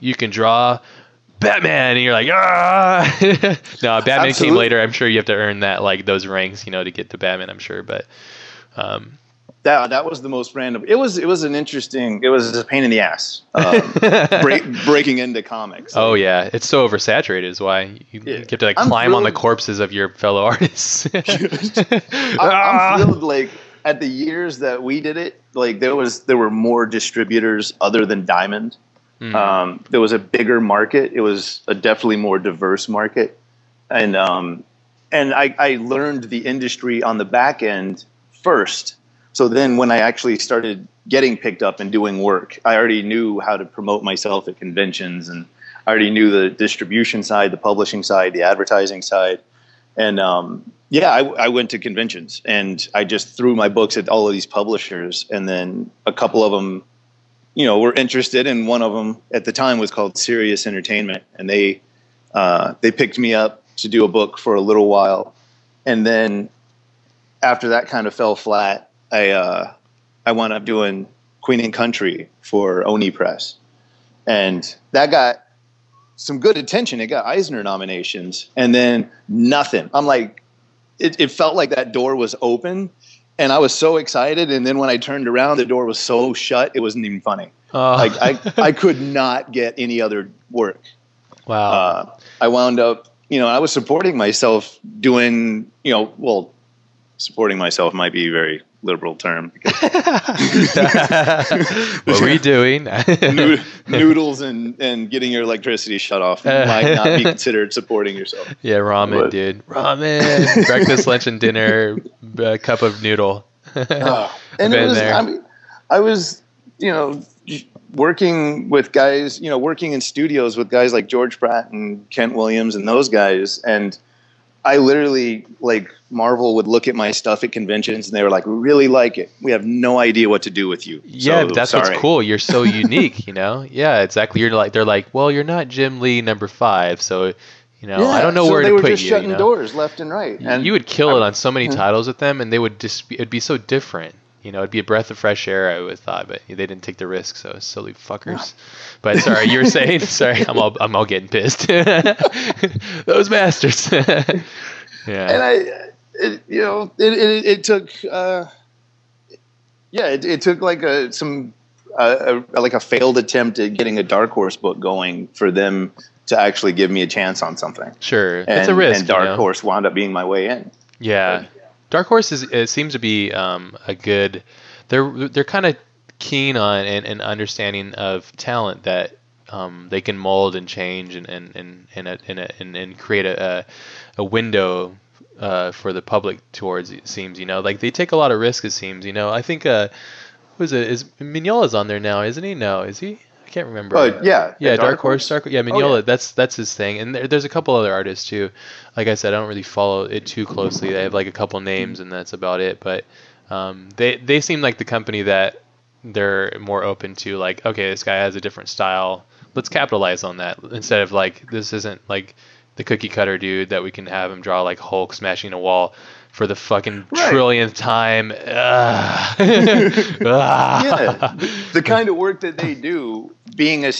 you can draw Batman, and you're like, ah. No, Batman came later. I'm sure you have to earn that, like those ranks, you know, to get to Batman, I'm sure. But That was the most random. It was an interesting. It was a pain in the ass breaking into comics. Oh yeah, it's so oversaturated. Is why you have to like climb on the corpses of your fellow artists. I'm thrilled. Like at the years that we did it, like there were more distributors other than Diamond. There was a bigger market. It was a definitely more diverse market, and I learned the industry on the back end first. So then when I actually started getting picked up and doing work, I already knew how to promote myself at conventions, and I already knew the distribution side, the publishing side, the advertising side. And I went to conventions and I just threw my books at all of these publishers. And then a couple of them, you know, were interested, and one of them at the time was called Sirius Entertainment. And they picked me up to do a book for a little while. And then after that kind of fell flat, I wound up doing Queen and Country for Oni Press, and that got some good attention. It got Eisner nominations, and then nothing. I'm like, it felt like that door was open, and I was so excited. And then when I turned around, the door was so shut, it wasn't even funny. I could not get any other work. Wow. I wound up, you know, I was supporting myself doing, you know, well, supporting myself might be very liberal term. What were you doing? Noodles and getting your electricity shut off might not be considered supporting yourself. Yeah, ramen, but, dude. Ramen, breakfast, lunch, and dinner, a cup of noodle. And it was, I mean, I was, you know, working with guys, you know, working in studios with guys like George Pratt and Kent Williams and those guys. And I literally, like, Marvel would look at my stuff at conventions and they were like, "We really like it. We have no idea what to do with you." Yeah, so, but that's what's cool. You're so unique, you know? Yeah, exactly. You're like, they're like, "Well, you're not Jim Lee #5, so you know, yeah, I don't know where to put you." They were just shutting doors left and right, and you would kill it on so many titles with them, and they would just it'd be so different. You know, it'd be a breath of fresh air, I would have thought, but they didn't take the risk, so silly fuckers. But sorry, you were saying? Sorry, I'm all getting pissed. Those bastards. Yeah. And it took like a failed attempt at getting a Dark Horse book going for them to actually give me a chance on something. Sure, it's a risk. And Dark Horse wound up being my way in. Yeah. Like, Dark Horse seems to be a good. They're kind of keen on an understanding of talent that they can mold and change and create a window for the public towards. It seems, you know, like they take a lot of risk. It seems, you know. I think who is it? Is Mignola's on there now? Isn't he? No, is he? I can't remember. Oh, yeah. Dark Horse. Yeah, Mignola. Oh, yeah. That's his thing. And there's a couple other artists too. Like I said, I don't really follow it too closely. They have like a couple names, and that's about it. But they seem like the company that they're more open to. Like, okay, this guy has a different style. Let's capitalize on that instead of like this isn't like the cookie cutter dude that we can have him draw like Hulk smashing a wall for the fucking trillionth time. Yeah, the kind of work that they do, being a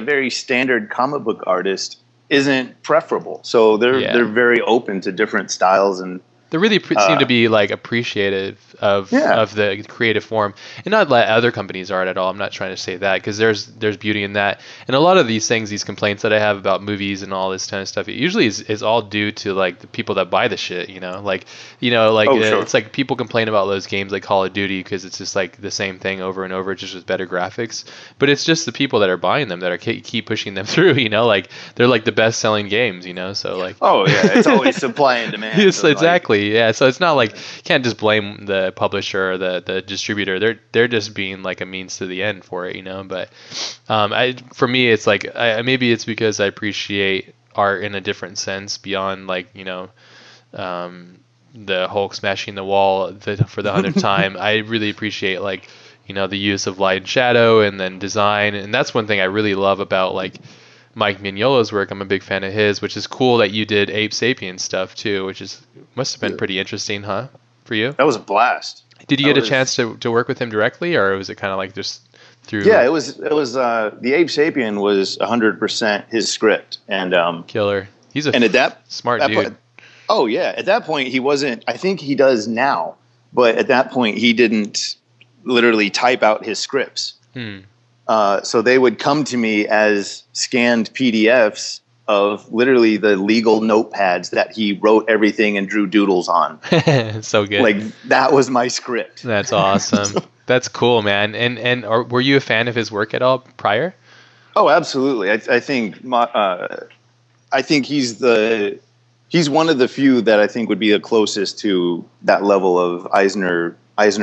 very standard comic book artist, isn't preferable. So they're very open to different styles, and they really seem to be like appreciative of the creative form, and not that other companies aren't at all. I'm not trying to say that, because there's beauty in that, and a lot of these things, these complaints that I have about movies and all this kind of stuff, it usually is all due to like the people that buy the shit, you know, like it's like people complain about those games like Call of Duty because it's just like the same thing over and over, just with better graphics. But it's just the people that are buying them that are keep pushing them through, you know, like they're like the best selling games, you know, so like it's always supply and demand. Yes, so exactly, like, yeah. So it's not like you can't just blame the publisher or the distributor. They're just being like a means to the end for it, you know. But for me, it's like maybe it's because I appreciate art in a different sense beyond like, you know, the Hulk smashing the wall for the 100th time. I really appreciate like, you know, the use of light and shadow and then design, and that's one thing I really love about like Mike Mignola's work. I'm a big fan of his, which is cool that you did Abe Sapien stuff too, which is must have been pretty interesting, huh? For you? That was a blast. Did you get a chance to work with him directly, or was it kind of like just through? Yeah, it was the Abe Sapien was 100% his script, and killer. He's a smart dude. At that point he wasn't. I think he does now, but at that point he didn't literally type out his scripts. So they would come to me as scanned PDFs of literally the legal notepads that he wrote everything and drew doodles on. So good. Like, that was my script. That's awesome. That's cool, man. And were you a fan of his work at all prior? Oh, absolutely. I think he's one of the few that I think would be the closest to that level of Eisner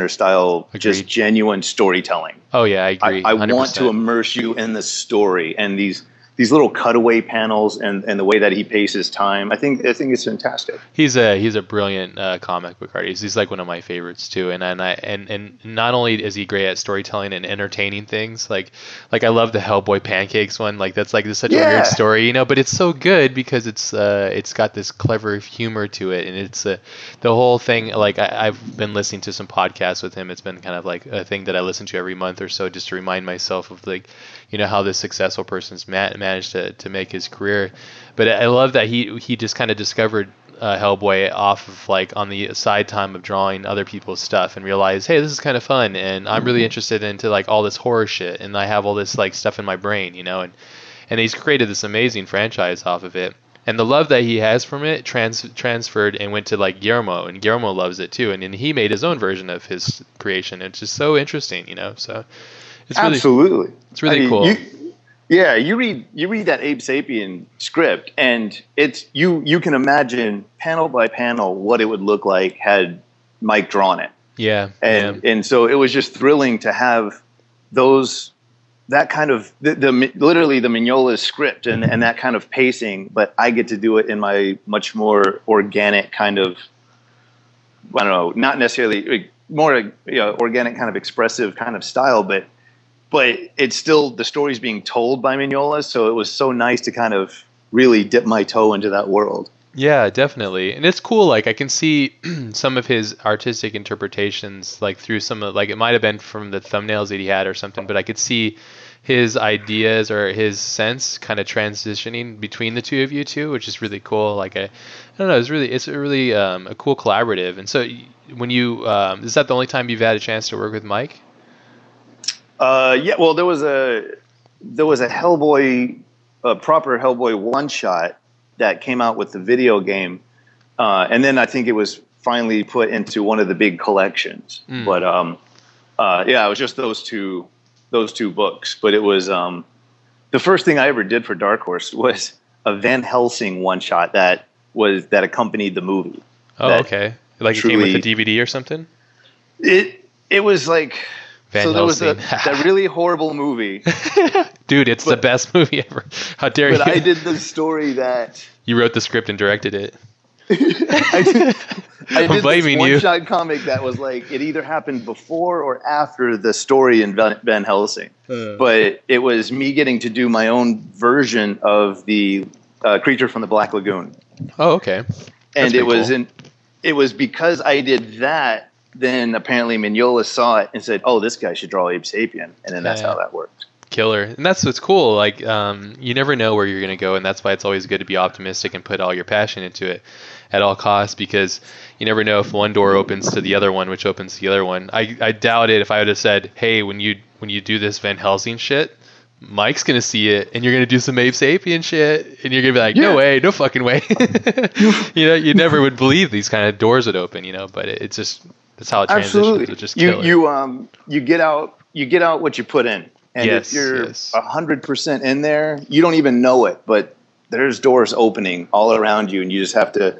style. Agreed. Just genuine storytelling. Oh yeah, I agree. I want to immerse you in the story, and these little cutaway panels and the way that he paces time, I think it's fantastic. He's a brilliant comic book artist. He's like one of my favorites too. And not only is he great at storytelling and entertaining things, like I love the Hellboy pancakes one. Like that's like such a weird story, you know. But it's so good because it's got this clever humor to it, and it's the whole thing. Like I've been listening to some podcasts with him. It's been kind of like a thing that I listen to every month or so, just to remind myself of like, you know, how this successful person's managed to make his career. But I love that he just kind of discovered Hellboy off of like on the side time of drawing other people's stuff, and realized, hey, this is kind of fun, and I'm really interested into like all this horror shit, and I have all this like stuff in my brain, you know, and he's created this amazing franchise off of it. And the love that he has from it transferred and went to like Guillermo, and Guillermo loves it too, and then he made his own version of his creation. It's just so interesting, you know. So it's really, absolutely, it's really cool. You read that Abe Sapien script, and it's you can imagine panel by panel what it would look like had Mike drawn it. Yeah, and so it was just thrilling to have literally the Mignola script and that kind of pacing, but I get to do it in my much more organic kind of I don't know, not necessarily like, more organic kind of expressive kind of style, but it's still the story's being told by Mignola, so it was so nice to kind of really dip my toe into that world. Yeah, definitely. And it's cool. Like, I can see some of his artistic interpretations, like through some of, like, it might have been from the thumbnails that he had or something, but I could see his ideas or his sense kind of transitioning between the two of you two, which is really cool. Like, I don't know, it's really a cool collaborative. And so when you, is that the only time you've had a chance to work with Mike? Yeah, well, there was a Hellboy, a proper Hellboy one shot that came out with the video game. And then I think it was finally put into one of the big collections, but, yeah, it was just those two books. But it was, the first thing I ever did for Dark Horse was a Van Helsing one shot that accompanied the movie. Oh, okay. Like it came with a DVD or something? It was like, so there was that really horrible movie. Dude, it's the best movie ever. How dare you? But I did the story that... You wrote the script and directed it. I did this one-shot comic that was like, it either happened before or after the story in Van Helsing. But it was me getting to do my own version of the Creature from the Black Lagoon. Oh, okay. And it was because I did that, then apparently Mignola saw it and said, oh, this guy should draw Abe Sapien. And then that's how that worked. Killer. And that's what's cool. Like, you never know where you're going to go. And that's why it's always good to be optimistic and put all your passion into it at all costs, because you never know if one door opens to the other one, which opens to the other one. I doubt it if I would have said, hey, when you do this Van Helsing shit, Mike's going to see it and you're going to do some Abe Sapien shit and you're going to be like, no way, no fucking way. You never would believe these kind of doors would open, but it's just... That's how it transitions. Absolutely. It's just killer. You get out what you put in. And if you're 100% in there, you don't even know it, but there's doors opening all around you, and you just have to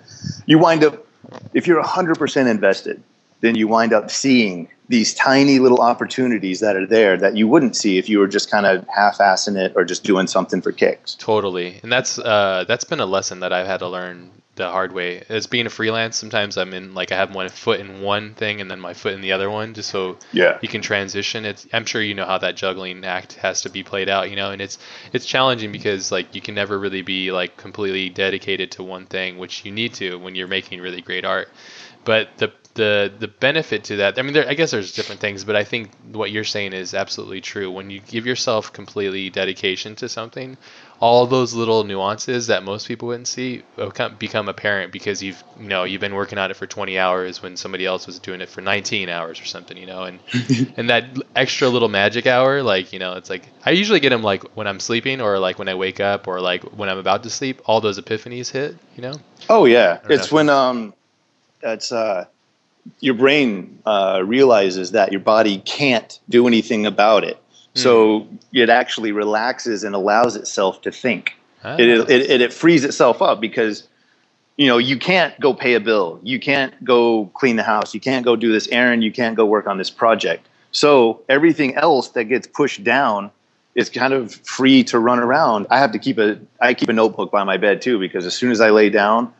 wind up, if you're 100% invested, then you wind up seeing these tiny little opportunities that are there that you wouldn't see if you were just kind of half-assing it or just doing something for kicks. Totally. And that's been a lesson that I've had to learn the hard way. As being a freelance, sometimes I'm in, like, I have one foot in one thing and then my foot in the other one, just so you can transition. I'm sure you know how that juggling act has to be played out, and it's challenging because, like, you can never really be, like, completely dedicated to one thing, which you need to when you're making really great art. But the benefit to that, I mean, I guess there's different things, but I think what you're saying is absolutely true. When you give yourself completely dedication to something, all those little nuances that most people wouldn't see become apparent because you've been working on it for 20 hours when somebody else was doing it for 19 hours or something, and that extra little magic hour, like, it's like, I usually get them like when I'm sleeping or like when I wake up or like when I'm about to sleep, all those epiphanies hit, Oh yeah. It's when, that's, your brain, realizes that your body can't do anything about it. So it actually relaxes and allows itself to think. Ah. It frees itself up because, you can't go pay a bill. You can't go clean the house. You can't go do this errand. You can't go work on this project. So everything else that gets pushed down is kind of free to run around. I keep a notebook by my bed too, because as soon as I lay down,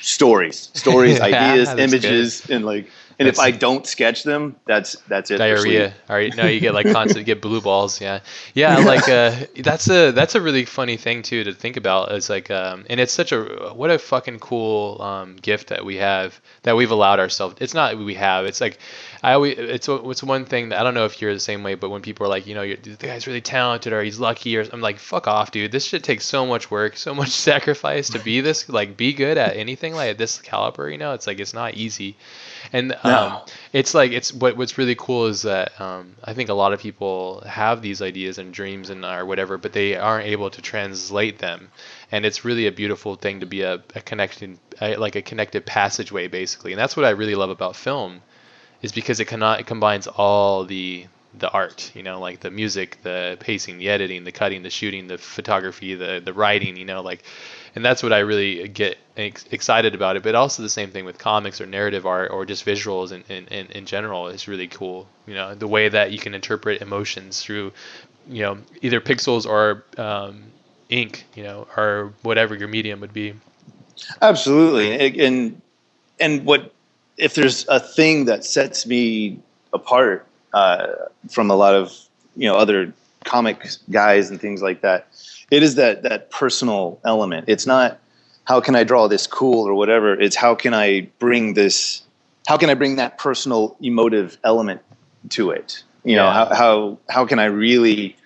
stories, ideas, images, good. And like... And if I don't sketch them, that's it. Diarrhea. All right. No, you get like constant, get blue balls. Yeah. Yeah. Like, that's a really funny thing too, to think about. It's like, and it's such what a fucking cool, gift that we have, that we've allowed ourselves. It's not, we have, it's like, it's one thing that I don't know if you're the same way, but when people are like, the guy's really talented or he's lucky or I'm like, fuck off, dude, this shit takes so much work, so much sacrifice to be this, like be good at anything like this caliber, it's like, it's not easy. And, it's like, it's what's really cool is that, I think a lot of people have these ideas and dreams and or whatever, but they aren't able to translate them. And it's really a beautiful thing to be a connected passageway basically. And that's what I really love about film is because it combines all the art, like the music, the pacing, the editing, the cutting, the shooting, the photography, the writing, and that's what I really get excited about it. But also the same thing with comics or narrative art or just visuals in general is really cool. The way that you can interpret emotions through, either pixels or ink, or whatever your medium would be. Absolutely. And what if there's a thing that sets me apart from a lot of, you know, other comic guys and things like that, it is that personal element. It's not how can I draw this cool or whatever. It's how can I bring this, how can I bring that personal emotive element to it? You know, how can I really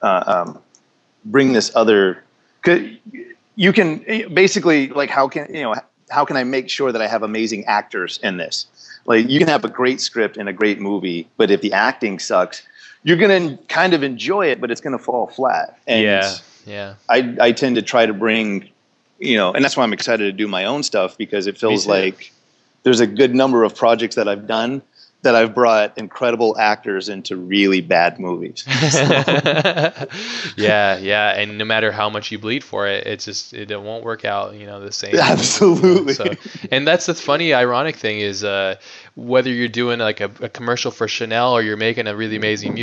bring this other? You can basically, like, how can I make sure that I have amazing actors in this? Like, you can have a great script and a great movie, but if the acting sucks, you're going to kind of enjoy it, but it's going to fall flat. And I tend to try to bring, you know, and that's why I'm excited to do my own stuff, because it feels like there's a good number of projects that I've done that I've brought incredible actors into really bad movies. And no matter how much you bleed for it, it's just, it won't work out, you know, the same. Absolutely. So, and that's the funny, ironic thing is, whether you're doing like a commercial for Chanel or you're making a really amazing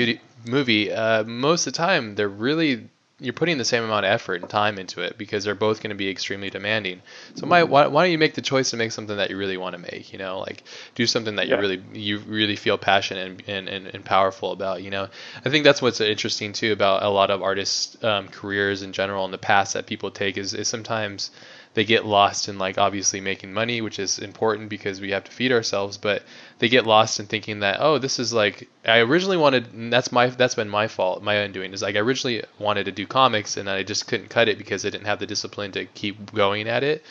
movie, most of the time they're really, you're putting the same amount of effort and time into it, because they're both going to be extremely demanding. So why don't you make the choice to make something that you really want to make, you know, like do something that you really feel passionate and powerful about, you know. I think that's what's interesting too about a lot of artists' careers in general in the past that people take is sometimes they get lost in, like, obviously making money, which is important because we have to feed ourselves, but they get lost in thinking that, oh, this is like, I originally wanted, and that's been my fault, my undoing, is like I originally wanted to do comics and I just couldn't cut it because I didn't have the discipline to keep going at it.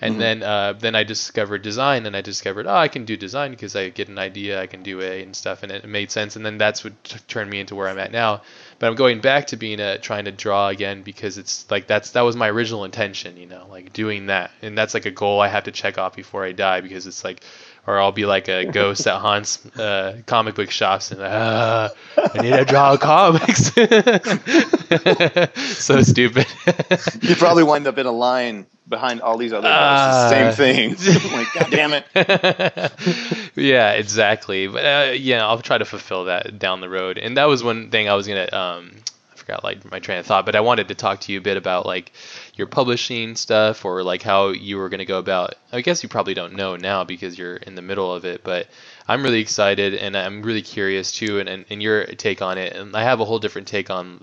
And then I discovered design, and I discovered, oh, I can do design because I get an idea, I can do it and stuff, and it made sense. And then that's what turned me into where I'm at now. But I'm going back to being trying to draw again, because it's like that was my original intention, you know, like doing that. And that's like a goal I have to check off before I die, because it's like, or I'll be like a ghost that haunts comic book shops and I need to draw comics. So stupid. You probably wind up in a line behind all these other ghosts, same thing. Like, God damn it. Yeah, exactly. But I'll try to fulfill that down the road. And that was one thing I was going to, I forgot like my train of thought, but I wanted to talk to you a bit about like your publishing stuff, or like how you were going to go about, I guess you probably don't know now because you're in the middle of it, but I'm really excited and I'm really curious too. And your take on it. And I have a whole different take on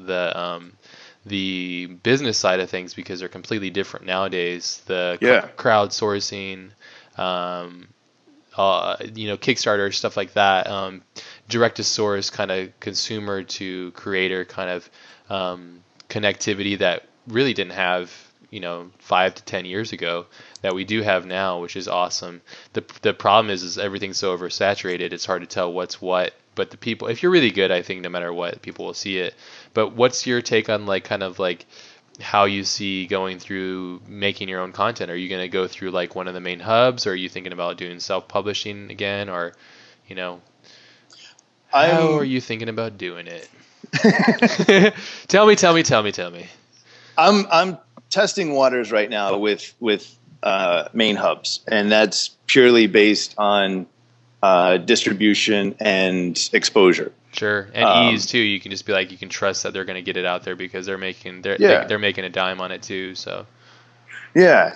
the business side of things, because they're completely different nowadays. The crowdsourcing, Kickstarter, stuff like that, direct to source kind of consumer to creator kind of connectivity that really didn't have, you know, 5 to 10 years ago that we do have now, which is awesome. The problem is everything's so oversaturated, it's hard to tell what's what. But the people, if you're really good, I think no matter what, people will see it. But what's your take on like kind of like how you see going through making your own content? Are you going to go through like one of the main hubs, or are you thinking about doing self-publishing again, or, you know, how are you thinking about doing it? Tell me. I'm testing waters right now with main hubs, and that's purely based on distribution and exposure. Sure, and ease too. You can just be like, you can trust that they're going to get it out there because they're making a dime on it too. So, yeah,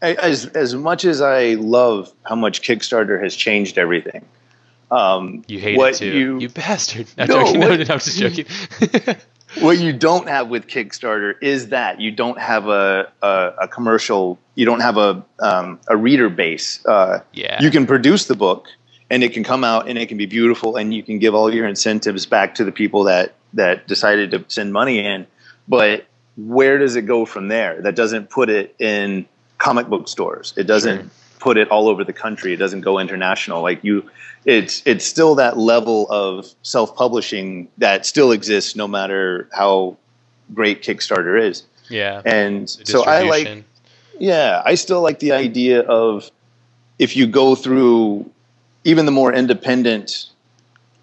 as much as I love how much Kickstarter has changed everything, you hate it too. You bastard! I'm just joking. What you don't have with Kickstarter is that you don't have a commercial, you don't have a reader base. You can produce the book and it can come out and it can be beautiful and you can give all your incentives back to the people that decided to send money in. But where does it go from there? That doesn't put it in comic book stores. It doesn't put it all over the country. It doesn't go international. Like it's still that level of self-publishing that still exists no matter how great Kickstarter is. Yeah. And so I still like the idea of, if you go through even the more independent,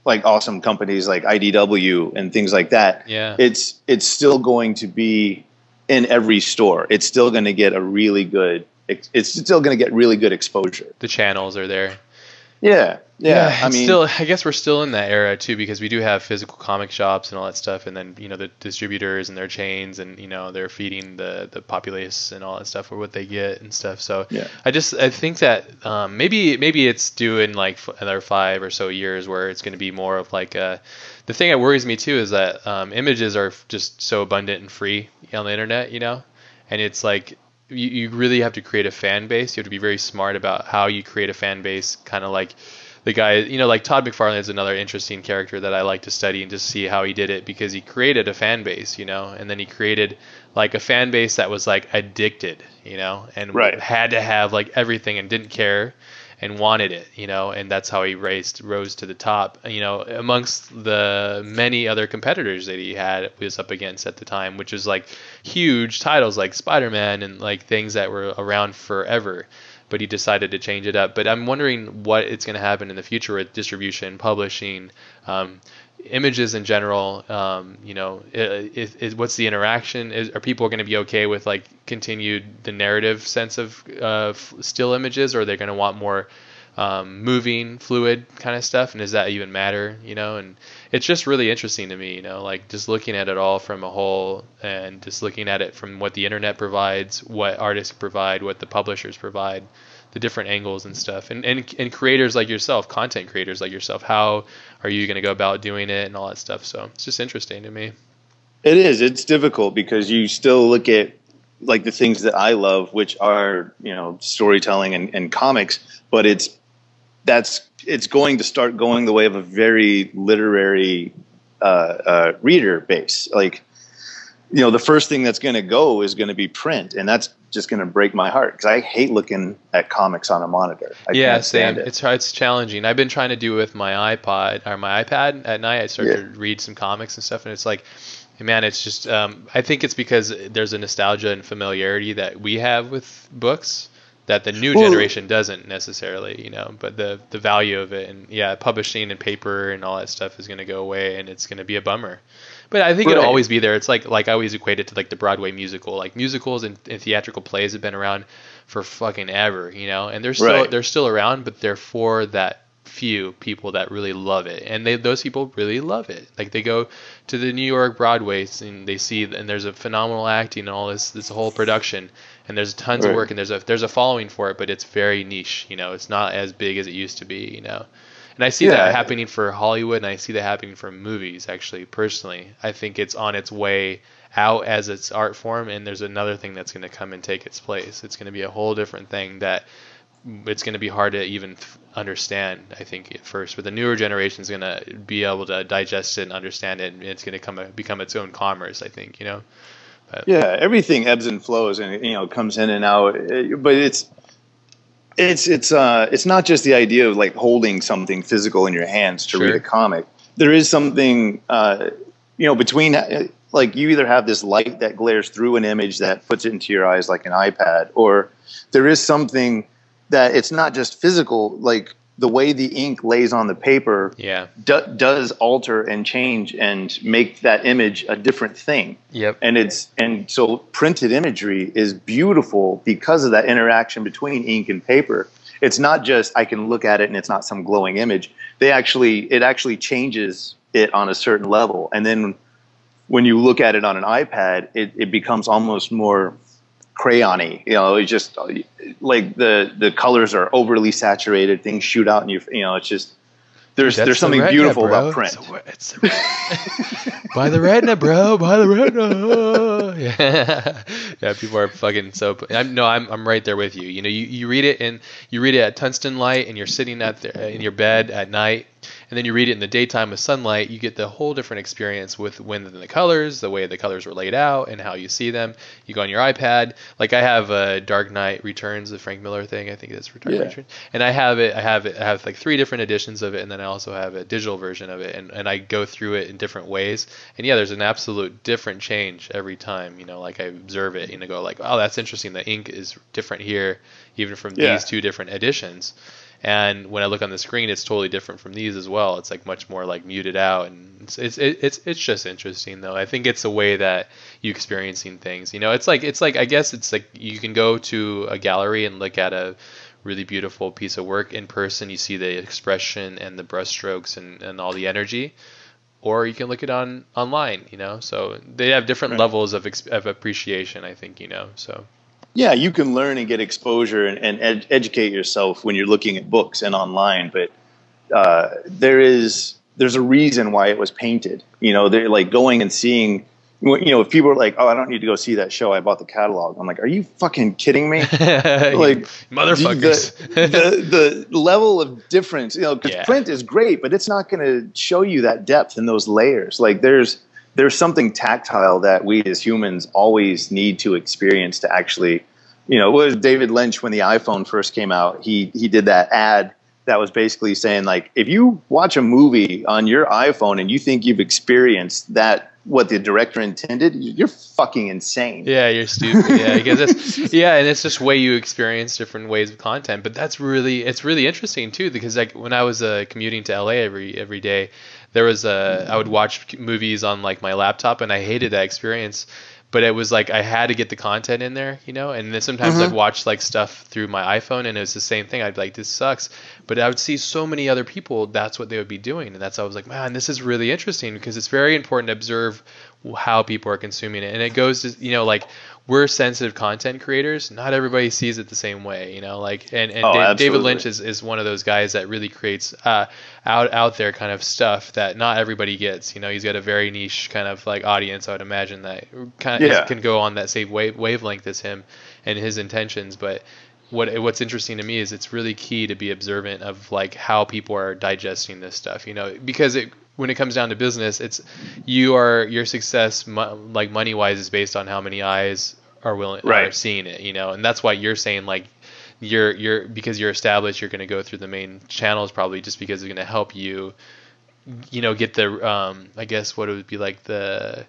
like awesome companies like IDW and things like that, it's still going to be in every store. It's still going to get really good exposure. The channels are there. Yeah, I mean, still, I guess we're still in that era too, because we do have physical comic shops and all that stuff, and then, you know, the distributors and their chains, and, you know, they're feeding the populace and all that stuff for what they get and stuff. So yeah. I think that maybe it's due in like another 5 or so years where it's going to be more of like a. The thing that worries me too is that images are just so abundant and free on the internet, you know, and it's like. You really have to create a fan base. You have to be very smart about how you create a fan base, kind of like the guy, you know, like Todd McFarlane is another interesting character that I like to study and just see how he did it, because he created a fan base, you know, and then he created like a fan base that was like addicted, you know, and right. had to have like everything and didn't care and wanted it, you know, and that's how he rose to the top, you know, amongst the many other competitors that he had was up against at the time, which was like huge titles like Spider-Man and like things that were around forever, but he decided to change it up. But I'm wondering what it's going to happen in the future with distribution, publishing, images in general, you know, what's the interaction? Are people going to be okay with like continued the narrative sense of still images, or are they going to want more moving, fluid kind of stuff? And does that even matter? You know, and it's just really interesting to me, you know, like just looking at it all from a whole, and just looking at it from what the internet provides, what artists provide, what the publishers provide, the different angles and stuff, and creators like yourself, content creators like yourself, how are you going to go about doing it and all that stuff? So it's just interesting to me. It is. It's difficult because you still look at like the things that I love, which are, you know, storytelling and comics, but it's going to start going the way of a very literary reader base. Like, you know, the first thing that's going to go is going to be print, and that's just going to break my heart because I hate looking at comics on a monitor. Yeah, same. It's challenging. I've been trying to do with my iPod or my iPad at night. I start to read some comics and stuff, and it's like, man, it's just. I think it's because there's a nostalgia and familiarity that we have with books that the new generation doesn't necessarily, you know. But the value of it, and yeah, publishing and paper and all that stuff is going to go away, and it's going to be a bummer. But I think it'll always be there. It's like I always equate it to like the Broadway musical. Like musicals and theatrical plays have been around for fucking ever, you know. And they're still around, but they're for that few people that really love it. And those people really love it. Like they go to the New York Broadway and they see, and there's a phenomenal acting and all this whole production. And there's tons of work, and there's a following for it, but it's very niche, you know. It's not as big as it used to be, you know. And I see that happening for Hollywood, and I see that happening for movies, actually, personally. I think it's on its way out as its art form, and there's another thing that's going to come and take its place. It's going to be a whole different thing that it's going to be hard to even understand, I think, at first. But the newer generation is going to be able to digest it and understand it, and it's going to become its own commerce, I think, you know? But, yeah, everything ebbs and flows, and, you know, comes in and out. But it's not just the idea of like holding something physical in your hands to read a comic. There is something, you know, between like you either have this light that glares through an image that puts it into your eyes like an iPad, or there is something that it's not just physical, like the way the ink lays on the paper does alter and change and make that image a different thing. Yep. And so printed imagery is beautiful because of that interaction between ink and paper. It's not just I can look at it and it's not some glowing image. It actually changes it on a certain level. And then when you look at it on an iPad, it becomes almost more crayony, you know. It's just like the colors are overly saturated. Things shoot out, and you know, it's just there's something beautiful about print. It's by the retina, bro. By the retina. Yeah, people are fucking so. I'm right there with you. You know, you read it and you read it at tungsten light, and you're sitting out there in your bed at night. And then you read it in the daytime with sunlight, you get the whole different experience with when the colors, the way the colors were laid out and how you see them. You go on your iPad. Like I have a Dark Knight Returns, the Frank Miller thing. I think that's for Dark Knight Returns. And I have like 3 different editions of it. And then I also have a digital version of it. And I go through it in different ways. And yeah, there's an absolute different change every time, you know, like I observe it and I go like, oh, that's interesting. The ink is different here, even from these 2 different editions. And when I look on the screen, it's totally different from these as well. It's like much more like muted out, and it's just interesting though. I think it's a way that you experiencing things. You know, it's like I guess it's like you can go to a gallery and look at a really beautiful piece of work in person. You see the expression and the brushstrokes and all the energy, or you can look it on online, you know, so they have different levels of appreciation, I think, you know, so. Yeah, you can learn and get exposure and educate yourself when you're looking at books and online, but there's a reason why it was painted. You know, they're like going and seeing, you know, if people are like, oh, I don't need to go see that show, I bought the catalog. I'm like, are you fucking kidding me? Like, motherfuckers. the level of difference, you know, because print is great, but it's not going to show you that depth and those layers. Like there's something tactile that we as humans always need to experience to actually, you know, it was David Lynch when the iPhone first came out. He did that ad that was basically saying, like, if you watch a movie on your iPhone and you think you've experienced that, what the director intended, you're fucking insane. Yeah, you're stupid. Yeah, because it's, yeah, and it's just way you experience different ways of content. But that's really, it's really interesting too, because like when I was commuting to LA every day, there was I would watch movies on like my laptop, and I hated that experience. But it was like I had to get the content in there, you know. And then sometimes I'd watch like stuff through my iPhone, and it was the same thing. I'd be like, this sucks. But I would see so many other people, that's what they would be doing, and that's how I was like, man, this is really interesting, because it's very important to observe how people are consuming it. And it goes to, you know, like, we're sensitive content creators. Not everybody sees it the same way, you know. Like, and David Lynch is one of those guys that really creates out there kind of stuff that not everybody gets. You know, he's got a very niche kind of like audience. I would imagine that kind of can go on that same wavelength as him and his intentions. But what's interesting to me is it's really key to be observant of like how people are digesting this stuff. You know, because when it comes down to business, it's your success, like money wise, is based on how many eyes are willing are seeing it, you know, and that's why you're saying like you're because you're established, you're going to go through the main channels probably, just because it's going to help you, you know, get the I guess what it would be like the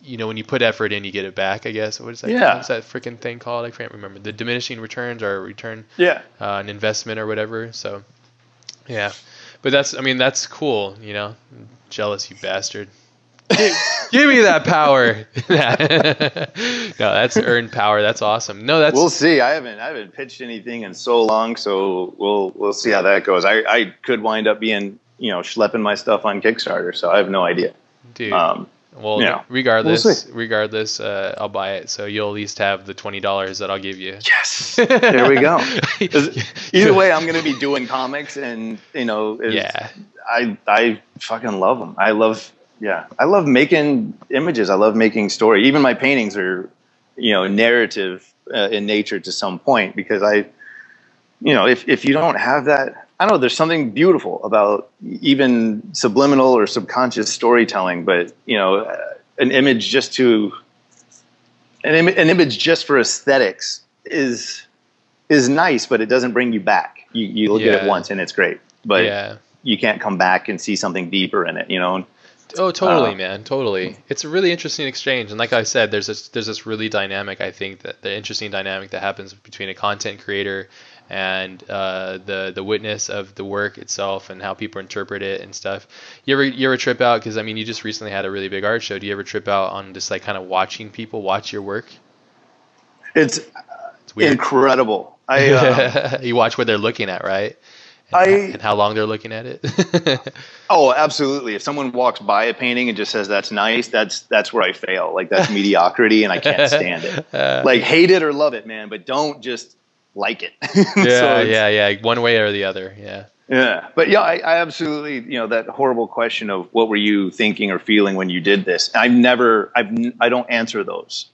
you know, when you put effort in, you get it back. I guess what is that? Yeah. What's that freaking thing called? I can't remember. The diminishing returns or return. Yeah. An investment or whatever. So, yeah. But that's cool, you know. I'm jealous, you bastard. Give me that power. No, that's earned power. That's awesome. No, that's. We'll see. I haven't pitched anything in so long, so we'll see how that goes. I could wind up being, you know, schlepping my stuff on Kickstarter, so I have no idea. Dude. Well, yeah. Regardless, I'll buy it. So you'll at least have the $20 that I'll give you. Yes, there we go. Either way, I'm going to be doing comics, and you know, I fucking love them. I love making images. I love making story. Even my paintings are, you know, narrative in nature to some point, because I, you know, if you don't have that. I don't know, there's something beautiful about even subliminal or subconscious storytelling, but, you know, an image just for aesthetics is nice, but it doesn't bring you back. You look at it once and it's great, but you can't come back and see something deeper in it, you know? Oh, totally, man. Totally. It's a really interesting exchange. And like I said, there's this really dynamic, I think, that the interesting dynamic that happens between a content creator and the witness of the work itself and how people interpret it and stuff. You ever trip out, because I mean you just recently had a really big art show. Do you ever trip out on just like kind of watching people watch your work? It's weird. Incredible. You watch what they're looking at, right? And how long they're looking at it. Oh, absolutely. If someone walks by a painting and just says, that's nice, that's where I fail. Like, that's mediocrity, and I can't stand it. Like, hate it or love it, man, but don't just like it. One way or the other. Yeah. Yeah. But yeah, I absolutely, you know, that horrible question of what were you thinking or feeling when you did this? I don't answer those.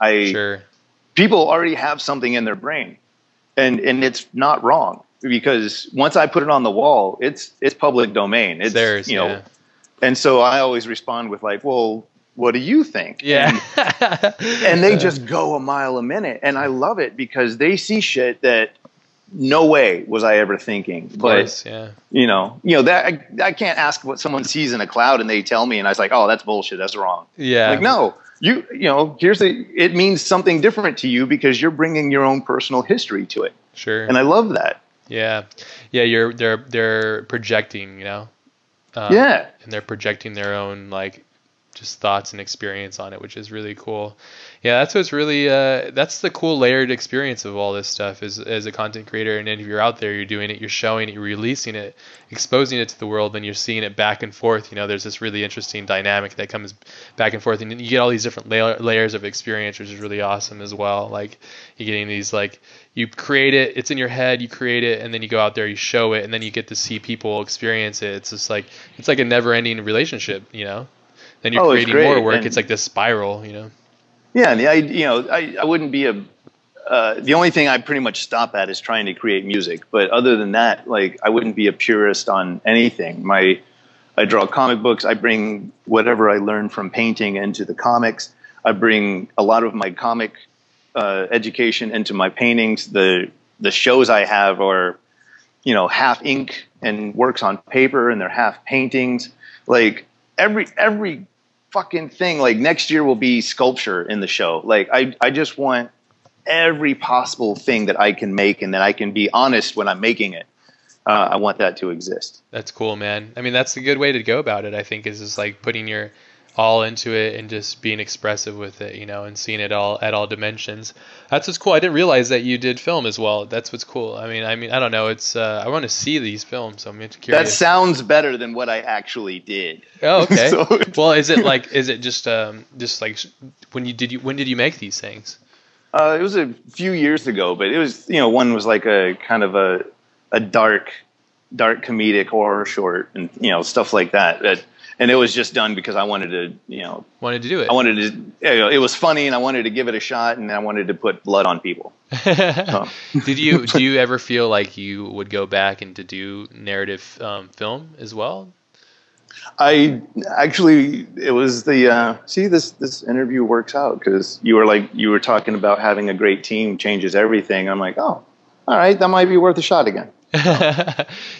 People already have something in their brain, and it's not wrong. Because once I put it on the wall, it's public domain. It's theirs, you know, and so I always respond with like, "Well, what do you think?" Yeah, and they just go a mile a minute, and I love it because they see shit that no way was I ever thinking. You know that I can't ask what someone sees in a cloud, and they tell me, and I was like, "Oh, that's bullshit. That's wrong." Yeah, like no. You know, it means something different to you because you're bringing your own personal history to it. Sure, and I love that. Yeah. They're projecting, you know. And they're projecting their own like just thoughts and experience on it, which is really cool. Yeah, that's what's really that's the cool layered experience of all this stuff is as a content creator. And if you're out there, you're doing it, you're showing it, you're releasing it, exposing it to the world, and you're seeing it back and forth. You know, there's this really interesting dynamic that comes back and forth, and you get all these different layers of experience, which is really awesome as well. Like you're getting these, like, you create it, it's in your head, you create it, and then you go out there, you show it, and then you get to see people experience it. It's just like, it's like a never-ending relationship, you know. Then you're creating more work. And it's like this spiral, you know? Yeah. And I wouldn't be the only thing I pretty much stop at is trying to create music. But other than that, like, I wouldn't be a purist on anything. I draw comic books. I bring whatever I learn from painting into the comics. I bring a lot of my comic education into my paintings. The shows I have are, you know, half ink and works on paper, and they're half paintings. Like, every fucking thing, like, next year will be sculpture in the show. Like, I just want every possible thing that I can make, and that I can be honest when I'm making it. I want that to exist. That's cool, man. I mean, that's a good way to go about it, I think, is just like putting your all into it and just being expressive with it, you know, and seeing it all at all dimensions. That's what's cool. I didn't realize that you did film as well. That's what's cool. I mean, I don't know. It's I want to see these films, so I'm curious. That sounds better than what I actually did. Oh, okay. So, well, is it just when did you make these things? It was a few years ago, but it was, you know, one was like a kind of a dark comedic horror short, and, you know, stuff like that. And it was just done because I wanted to do it. It was funny, and I wanted to give it a shot, and I wanted to put blood on people. So. Do you ever feel like you would go back and to do narrative film as well? I actually, it was the this interview works out, because you were talking about having a great team changes everything. I'm like, oh, all right, that might be worth a shot again.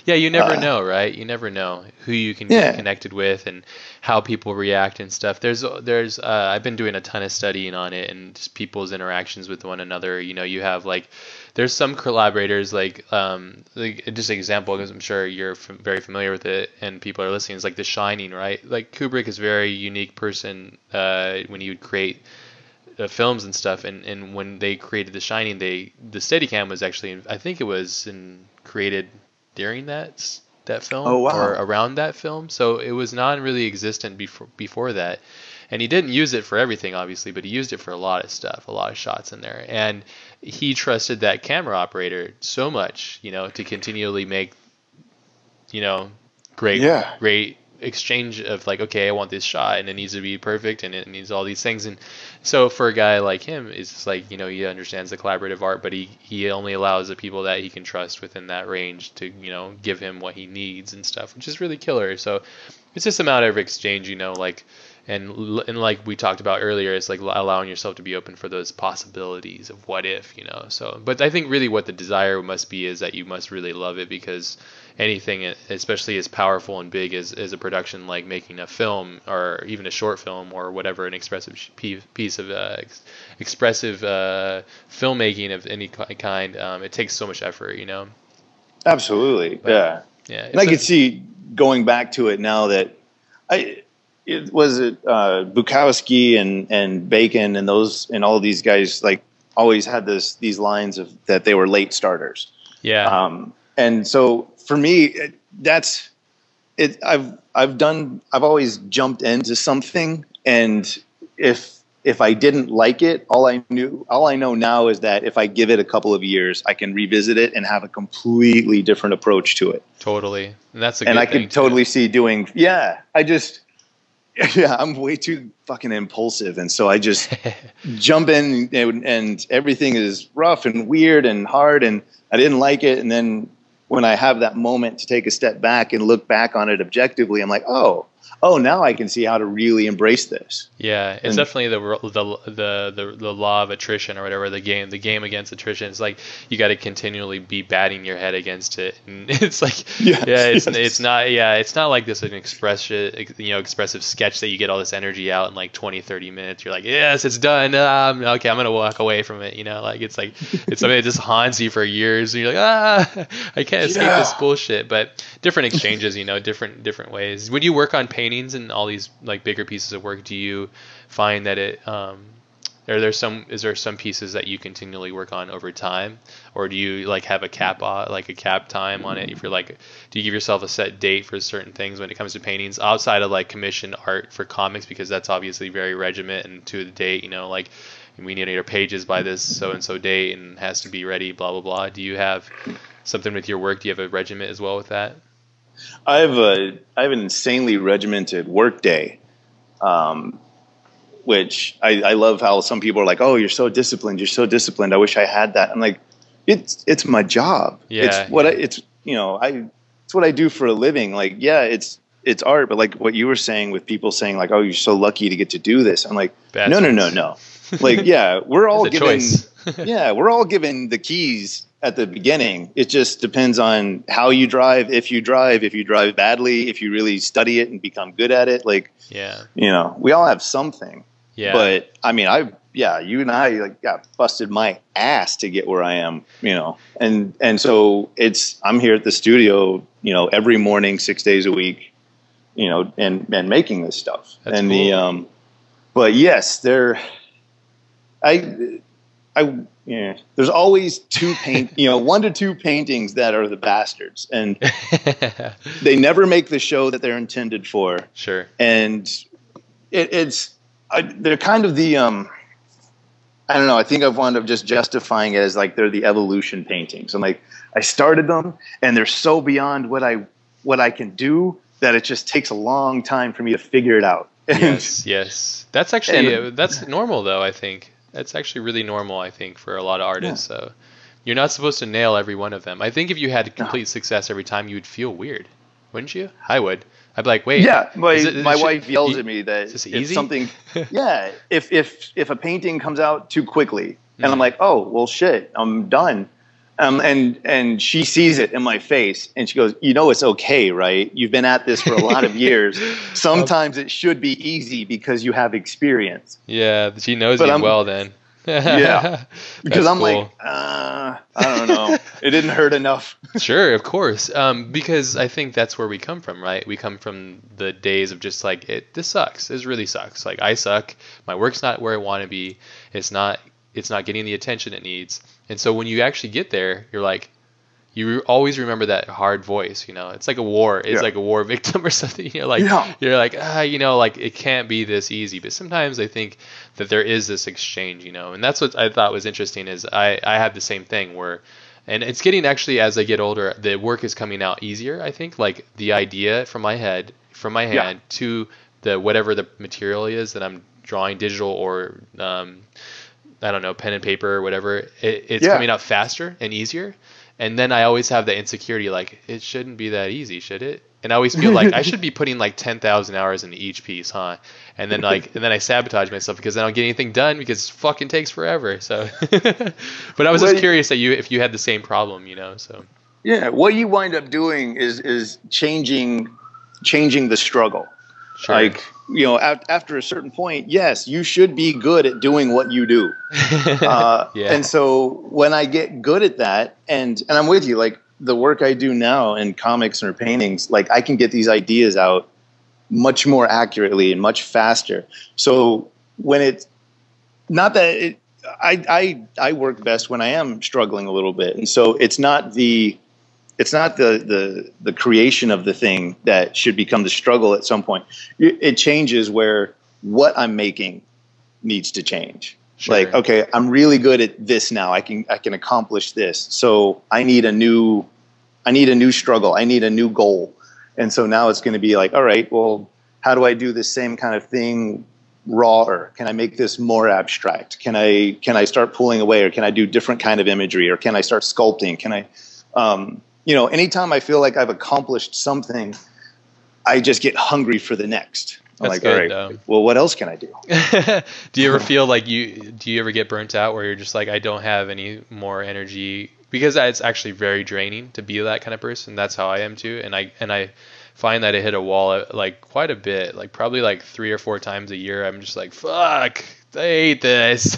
Yeah, you never know, right? You never know who you can get connected with and how people react and stuff. There's I've been doing a ton of studying on it, and just people's interactions with one another. You know, you have, like, there's some collaborators, like just an example, because I'm sure you're very familiar with it and people are listening. It's like The Shining, right? Like, Kubrick is a very unique person when he would create films and stuff, and when they created The Shining, the Steadicam was actually, I think it was created during that film, oh, wow, or around that film, so it was not really existent before that. And he didn't use it for everything, obviously, but he used it for a lot of stuff, a lot of shots in there, and he trusted that camera operator so much, you know, to continually make, you know, great exchange of, like, okay, I want this shot, and it needs to be perfect, and it needs all these things. And so for a guy like him, it's just like, you know, he understands the collaborative art, but he only allows the people that he can trust within that range to, you know, give him what he needs and stuff, which is really killer. So it's just a matter of exchange, you know, like, and like we talked about earlier, it's like allowing yourself to be open for those possibilities of what if, you know. So, but I think really what the desire must be is that you must really love it, because anything, especially as powerful and big as a production, like making a film or even a short film or whatever, an expressive piece of expressive filmmaking of any kind, it takes so much effort, you know. Absolutely, but, yeah. And I could see going back to it now that Bukowski and Bacon and those and all these guys, like, always had these lines of that they were late starters. Yeah. And so for me, I've always jumped into something, and if I didn't like it, all I know now is that if I give it a couple of years, I can revisit it and have a completely different approach to it. Totally, and that's a good thing. And I could totally see doing. Yeah, I'm way too fucking impulsive, and so I just jump in, and everything is rough and weird and hard, and I didn't like it, and then when I have that moment to take a step back and look back on it objectively, I'm like, oh, now I can see how to really embrace this. Yeah, it's definitely the law of attrition or whatever, the game against attrition. It's like you got to continually be batting your head against it, and it's like it's not like this an expressive sketch that you get all this energy out in like 20-30 minutes. You're like, yes, it's done. Okay, I'm gonna walk away from it. Like it's something that just haunts you for years, and you're like, I can't escape this bullshit. But different exchanges, different ways. When you work on paintings and all these like bigger pieces of work, do you find that it is there some pieces that you continually work on over time, or do you like have a cap time on it? If you're like, do you give yourself a set date for certain things when it comes to paintings outside of like commissioned art for comics, because that's obviously very regiment and to the date, like we need our pages by this so and so date and has to be ready, blah blah blah. Do you have something with your work? Do you have a regiment as well with that? I have an insanely regimented work day. Which I love how some people are like, oh, you're so disciplined. I wish I had that. I'm like, it's my job. Yeah, it's what I do for a living. Like, yeah, it's art. But like what you were saying with people saying like, oh, you're so lucky to get to do this. I'm like, no. Like, yeah, we're all given, the keys at the beginning. It just depends on how you drive, if you drive badly, if you really study it and become good at it. Like, we all have something. Yeah. But I mean, you and I like got busted my ass to get where I am, and so I'm here at the studio, every morning, 6 days a week, and making this stuff. That's and cool. But yes, there's always two one to two paintings that are the bastards, and they never make the show that they're intended for. Sure. And they're kind of the, I don't know. I think I've wound up just justifying it as like, they're the evolution paintings. I'm like, I started them and they're so beyond what I can do that it just takes a long time for me to figure it out. Yes. That's actually, that's normal though. I think. That's actually really normal, I think, for a lot of artists. Yeah. So you're not supposed to nail every one of them. I think if you had complete success every time, you would feel weird, wouldn't you? I would. I'd be like, wait. Yeah, my wife yells at me that if something. Yeah, if a painting comes out too quickly, and I'm like, oh well, shit, I'm done. And she sees it in my face, and she goes, it's okay, right? You've been at this for a lot of years. Sometimes it should be easy because you have experience. Yeah, she knows you well then. Yeah, because I'm cool. Like, I don't know. It didn't hurt enough. Sure, of course. Because I think that's where we come from, right? We come from the days of just like, this sucks. This really sucks. Like, I suck. My work's not where I want to be. It's not getting the attention it needs. And so when you actually get there, you're like, you always remember that hard voice, it's like a war. It's like a war victim or something. You're like, it can't be this easy. But sometimes I think that there is this exchange, and that's what I thought was interesting is I had the same thing where, and it's getting actually, as I get older, the work is coming out easier. I think like the idea from my hand to the, whatever the material is that I'm drawing, digital or, I don't know, pen and paper or whatever, it's coming out faster and easier. And then I always have the insecurity, like, it shouldn't be that easy, should it? And I always feel like I should be putting like 10,000 hours into each piece, huh? And then and then I sabotage myself because I don't get anything done because it fucking takes forever. So, but I was just curious that if you had the same problem, so. Yeah. What you wind up doing is changing the struggle. Sure. Like, after a certain point, yes, you should be good at doing what you do. And so when I get good at that, and I'm with you, like the work I do now in comics or paintings, like I can get these ideas out much more accurately and much faster. So when it's not that I work best when I am struggling a little bit. And so it's not the creation of the thing that should become the struggle at some point. It changes where what I'm making needs to change. Sure. Like, okay, I'm really good at this now. I can accomplish this. So I need a new struggle. I need a new goal. And so now it's going to be like, all right, well, how do I do the same kind of thing rawer? Can I make this more abstract? Can I start pulling away, or can I do different kind of imagery, or can I start sculpting? Can I, anytime I feel like I've accomplished something, I just get hungry for the next. I'm like, good. All right, well, what else can I do? Do you ever feel like do you ever get burnt out where you're just like, I don't have any more energy? Because it's actually very draining to be that kind of person. That's how I am too. And I find that I hit a wall like quite a bit, like probably like 3 or 4 times a year. I'm just like, fuck, I hate this.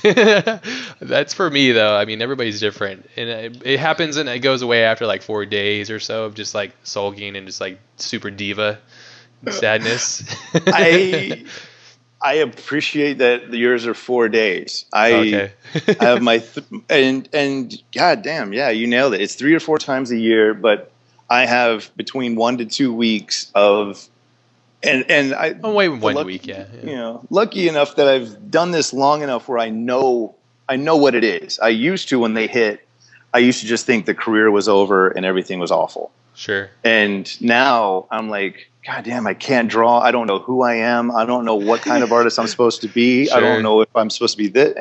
That's for me though. I mean, everybody's different, and it happens and it goes away after like 4 days or so of just like sulking and just like super diva sadness. I appreciate that yours are 4 days. I have my and god damn, yeah, you nailed it. It's 3 or 4 times a year, but I have between 1 to 2 weeks of, and I, oh, wait, 1 week, yeah. You know, lucky enough that I've done this long enough where I know what it is. I used to, when they hit, I used to just think the career was over and everything was awful. Sure. And now I'm like, god damn, I can't draw. I don't know who I am. I don't know what kind of artist I'm supposed to be. Sure. I don't know if I'm supposed to be this.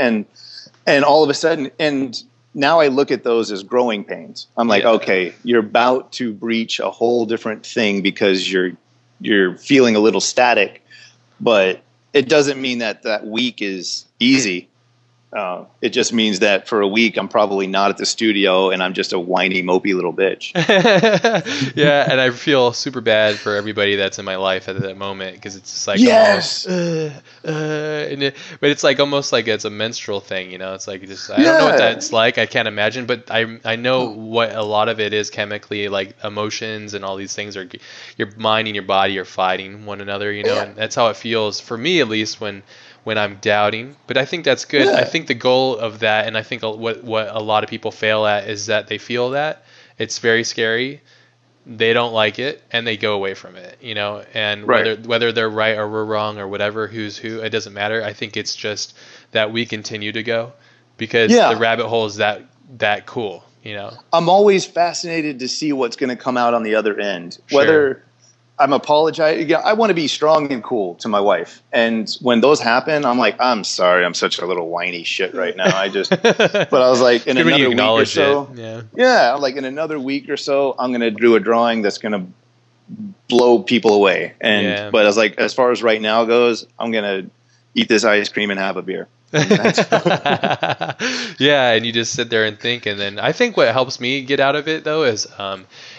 And all of a sudden, and now I look at those as growing pains. I'm like, okay, you're about to breach a whole different thing because you're feeling a little static, but it doesn't mean that week is easy. It just means that for a week, I'm probably not at the studio and I'm just a whiny, mopey little bitch. Yeah. And I feel super bad for everybody that's in my life at that moment. 'Cause it's just like, yes, almost, but it's like, almost like it's a menstrual thing, you know, it's like, just, I don't know what that's like. I can't imagine, but I know what a lot of it is chemically, like emotions and all these things are, your mind and your body are fighting one another, you know, and that's how it feels for me, at least when I'm doubting. But I think that's good. Yeah. I think the goal of that, and I think what a lot of people fail at, is that they feel that it's very scary, they don't like it, and they go away from it, you know, and right. whether they're right or we're wrong or whatever, who's who, it doesn't matter. I think it's just that we continue to go because the rabbit hole is that cool, you know. I'm always fascinated to see what's going to come out on the other end. Sure. Whether I'm apologizing. I want to be strong and cool to my wife. And when those happen, I'm like, I'm sorry, I'm such a little whiny shit right now. But I was like, in another week or so. Yeah. Like in another week or so, I'm going to do a drawing that's going to blow people away. But I was like, as far as right now goes, I'm going to eat this ice cream and have a beer. Yeah, and you just sit there and think. And then I think what helps me get out of it though is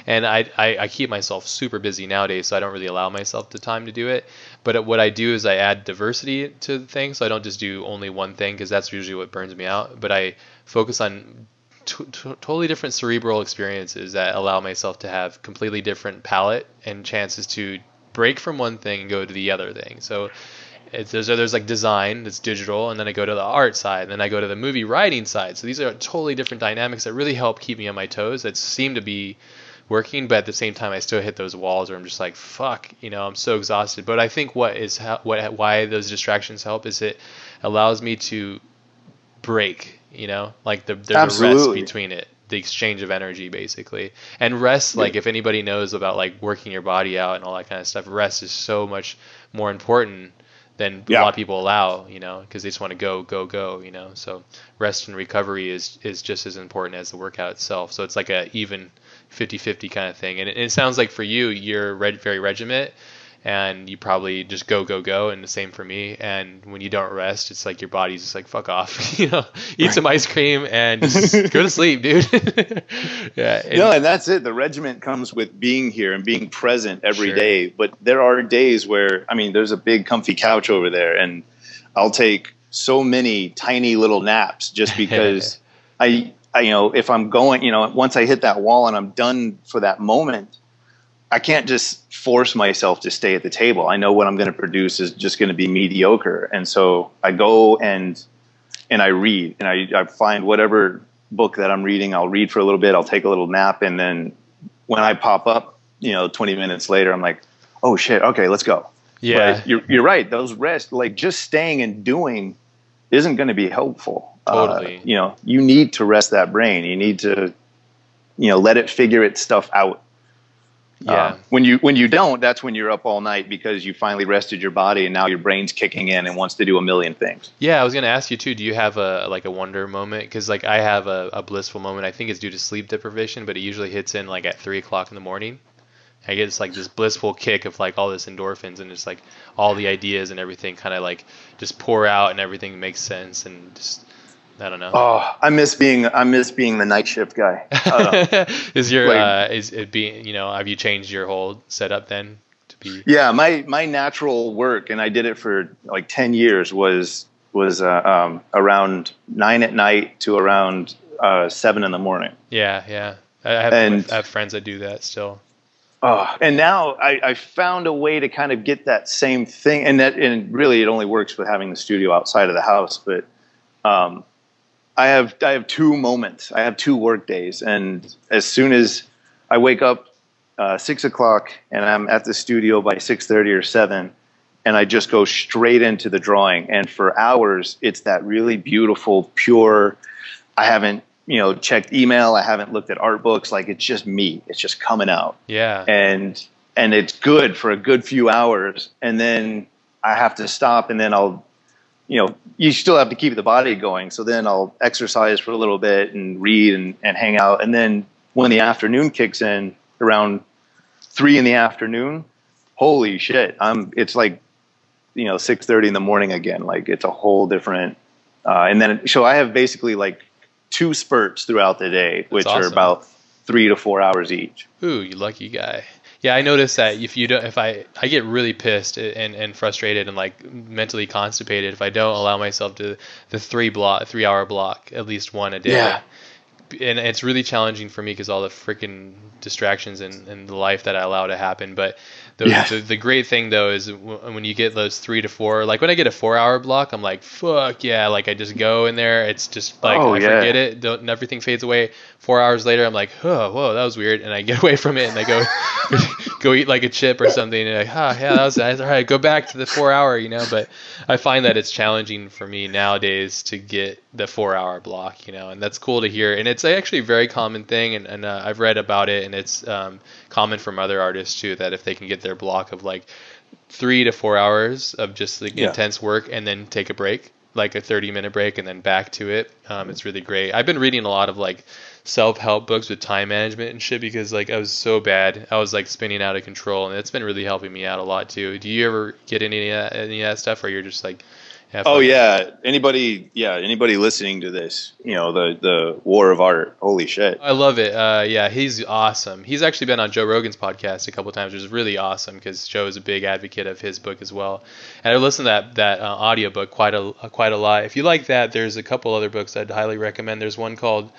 and I keep myself super busy nowadays, so I don't really allow myself the time to do it. But what I do is I add diversity to the thing, so I don't just do only one thing, because that's usually what burns me out. But I focus on totally different cerebral experiences that allow myself to have completely different palette and chances to break from one thing and go to the other thing. So there's like design that's digital, and then I go to the art side, and then I go to the movie writing side. So these are totally different dynamics that really help keep me on my toes, that seem to be working, but at the same time I still hit those walls where I'm just like, fuck, you know, I'm so exhausted. But I think why those distractions help is it allows me to break, you know, like there's a rest between it, the exchange of energy basically. And rest, like if anybody knows about like working your body out and all that kind of stuff, rest is so much more important than a lot of people allow, you know, because they just want to go, you know. So rest and recovery is just as important as the workout itself. So it's like a even 50-50 kind of thing. And it sounds like for you, you're very regiment, and you probably just go. And the same for me. And when you don't rest, it's like your body's just like, fuck off, you know, eat some ice cream and just go to sleep, dude. And that's it. The regiment comes with being here and being present every day. But there are days where, I mean, there's a big comfy couch over there, and I'll take so many tiny little naps just because I, you know, if I'm going, you know, once I hit that wall and I'm done for that moment, I can't just force myself to stay at the table. I know what I'm going to produce is just going to be mediocre. And so I go and I read, and I find whatever book that I'm reading. I'll read for a little bit. I'll take a little nap. And then when I pop up, you know, 20 minutes later, I'm like, oh shit. Okay, let's go. Yeah. But you're right. Those rest, like just staying and doing isn't going to be helpful. Totally. You know, you need to rest that brain. You need to, you know, let it figure its stuff out. Yeah. When you don't, that's when you're up all night because you finally rested your body and now your brain's kicking in and wants to do a million things. Yeah, I was going to ask you too. Do you have a wonder moment? Because like I have a blissful moment. I think it's due to sleep deprivation, but it usually hits in like at 3 o'clock in the morning. I get it's like this blissful kick of like all this endorphins and just like all the ideas and everything kind of like just pour out and everything makes sense and just, I don't know. Oh, I miss being the night shift guy. Have you changed your whole setup then to be? Yeah. My natural work, and I did it for like 10 years was around 9 at night to around 7 in the morning. Yeah. Yeah. I have friends that do that still. And now I found a way to kind of get that same thing, and really it only works with having the studio outside of the house. But I have two moments. I have two work days, and as soon as I wake up 6 o'clock, and I'm at the studio by 6:30 or 7, and I just go straight into the drawing. And for hours, it's that really beautiful, pure. I haven't. Checked email. I haven't looked at art books. Like, it's just me. It's just coming out. Yeah. And it's good for a good few hours. And then I have to stop, and then I'll, you still have to keep the body going. So then I'll exercise for a little bit and read and hang out. And then when the afternoon kicks in around 3 in the afternoon, holy shit. It's like, 6:30 in the morning again. Like, it's a whole different, and then, so I have basically like, two spurts throughout the day, that's which awesome. Are about 3 to 4 hours each. Ooh, you lucky guy. Yeah, I noticed that if I get really pissed and frustrated and like mentally constipated if I don't allow myself to the 3 hour block, at least one a day. Yeah. And it's really challenging for me because all the freaking distractions and the life that I allow to happen. But the great thing though is when you get those 3 to 4, like when I get a 4 hour block, I'm like, fuck yeah. Like I just go in there. It's just like, forget it. And everything fades away. 4 hours later, I'm like, oh, whoa, that was weird. And I get away from it and I go eat like a chip or something. And like, oh yeah, that was nice. All right. Go back to the 4 hour, but I find that it's challenging for me nowadays to get the 4 hour block, and that's cool to hear. And it's actually a very common thing. And I've read about it, and it's common from other artists too, that if they can get their block of like 3 to 4 hours of just like intense work and then take a break, like a 30-minute break, and then back to it. It's really great. I've been reading a lot of like self-help books with time management and shit because like I was so bad. I was like spinning out of control, and it's been really helping me out a lot too. Do you ever get any of that stuff, or you're just like, oh yeah. Anybody listening to this, the War of Art. Holy shit. I love it. Yeah, he's awesome. He's actually been on Joe Rogan's podcast a couple of times, which is really awesome because Joe is a big advocate of his book as well. And I listened to that audiobook quite a lot. If you like that, there's a couple other books I'd highly recommend. There's one called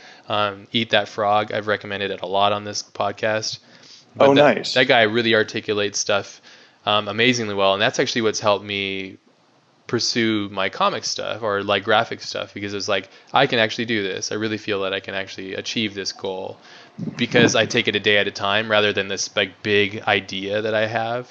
Eat That Frog. I've recommended it a lot on this podcast. But nice. That guy really articulates stuff amazingly well, and that's actually what's helped me pursue my comic stuff or like graphic stuff, because it's like, I can actually do this. I really feel that I can actually achieve this goal because I take it a day at a time rather than this like big idea that I have,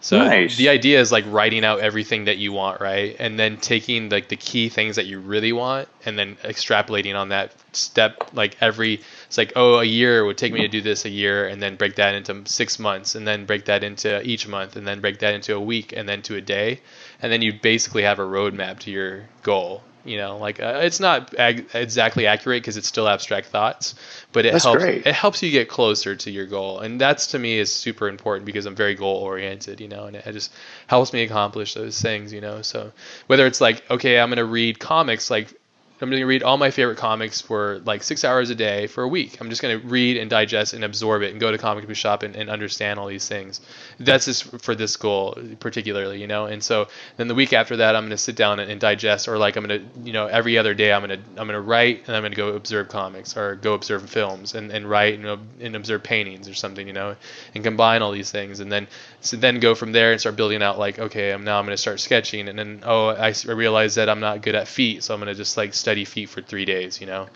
So nice. The idea is like writing out everything that you want, right? And then taking like the key things that you really want and then extrapolating on that step. Like it's like, oh, a year would take me to do this a year, and then break that into 6 months, and then break that into each month, and then break that into a week, and then to a day. And then you basically have a roadmap to your goal. It's not exactly accurate because it's still abstract thoughts, but it helps you get closer to your goal. And that's, to me, is super important because I'm very goal oriented, and it just helps me accomplish those things, So whether it's like, okay, I'm going to read comics, like I'm going to read all my favorite comics for like 6 hours a day for a week. I'm just going to read and digest and absorb it and go to comic book shop and understand all these things. That's just for this goal particularly, And so then the week after that, I'm going to sit down and digest, or like I'm going to, every other day I'm going to write, and I'm going to go observe comics or go observe films and write and observe paintings or something, and combine all these things. And then, go from there and start building out like, okay, now I'm going to start sketching. And then, I realize that I'm not good at feet. So I'm going to just like study feet for 3 days, and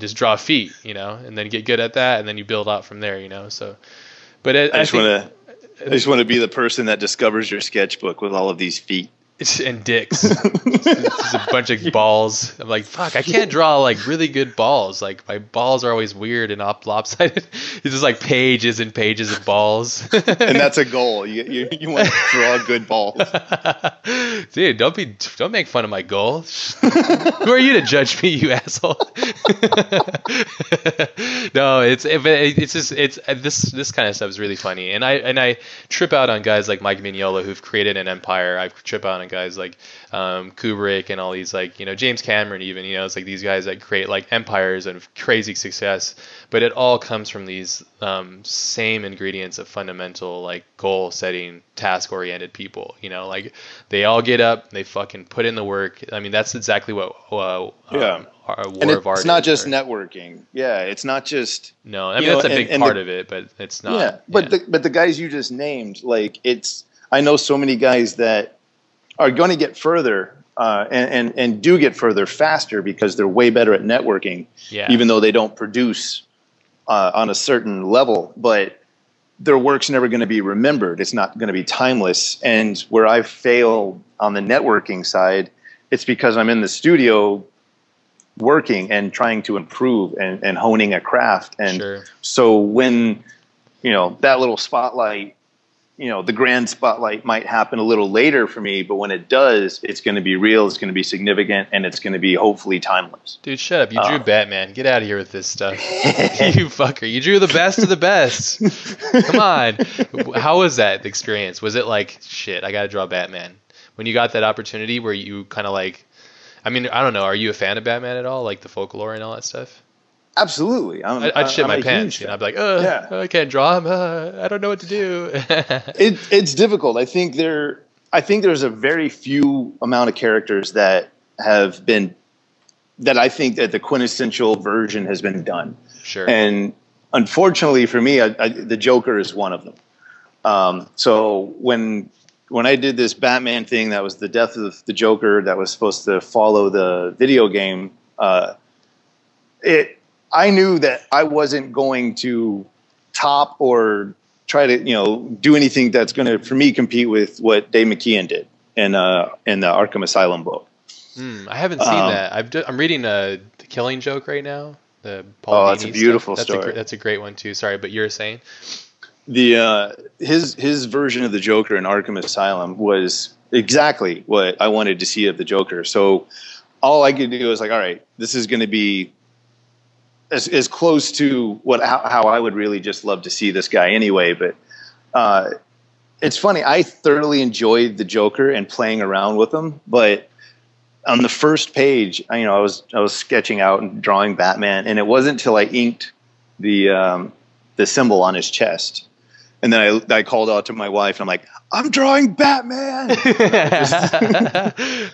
just draw feet, and then get good at that, and then you build out from there, So, but I just want to be the person that discovers your sketchbook with all of these feet and dicks. It's a bunch of balls. I'm like, fuck, I can't draw like really good balls. Like my balls are always weird and lopsided. It's just like pages and pages of balls. And that's a goal. You want to draw good balls. Dude, don't be Don't make fun of my goals. Who are you to judge me, you asshole? No, it's just this kind of stuff is really funny, and I trip out on guys like Mike Mignola who've created an empire. I trip out on guys like Kubrick and all these, like, you know, James Cameron even, you know, it's like these guys that create like empires and crazy success, but it all comes from these same ingredients of fundamental, like, goal setting, task oriented people, you know, like they all get up, they fucking put in the work. I mean, that's exactly what our war of art. It's not just networking. Yeah, it's not just no. I mean, that's a big part of it, but it's not. Yeah, but the guys you just named, like, it's. I know so many guys that are going to get further and do get further faster because they're way better at networking. Yeah. Even though they don't produce on a certain level, but their work's never going to be remembered. It's not going to be timeless. And where I've failed on the networking side, it's because I'm in the studio working and trying to improve and honing a craft. And sure. So when, you know, that little spotlight, you know, the grand spotlight might happen a little later for me, but when it does, it's going to be real, it's going to be significant, and it's going to be hopefully timeless. Dude, shut up. You drew Batman. Get out of here with this stuff. You fucker. You drew the best of the best. Come on. How was that experience? Was it like, shit, I got to draw Batman? When you got that opportunity where you kind of like, I mean, I don't know. Are you a fan of Batman at all? Like the folklore and all that stuff? Absolutely. I'd shit my pants. You know, I'd be like, I can't draw him. I don't know what to do. It's difficult. I think there's a very few amount of characters that have been, that I think that the quintessential version has been done. Sure. And unfortunately for me, the Joker is one of them. So when I did this Batman thing, that was the death of the Joker that was supposed to follow the video game, I knew that I wasn't going to top or try to, you know, do anything that's going to, for me, compete with what Dave McKeon did in the Arkham Asylum book. I haven't seen that. I'm reading The Killing Joke right now. The Paul Dini that's a beautiful stuff. Story. That's a great one too. Sorry, but you're saying the his version of the Joker in Arkham Asylum was exactly what I wanted to see of the Joker. So all I could do was like, all right, this is going to be as close to how I would really just love to see this guy anyway. But it's funny. I thoroughly enjoyed the Joker and playing around with him. But on the first page, I was sketching out and drawing Batman, and it wasn't until I inked the symbol on his chest, and then I called out to my wife, and I'm like, I'm drawing Batman.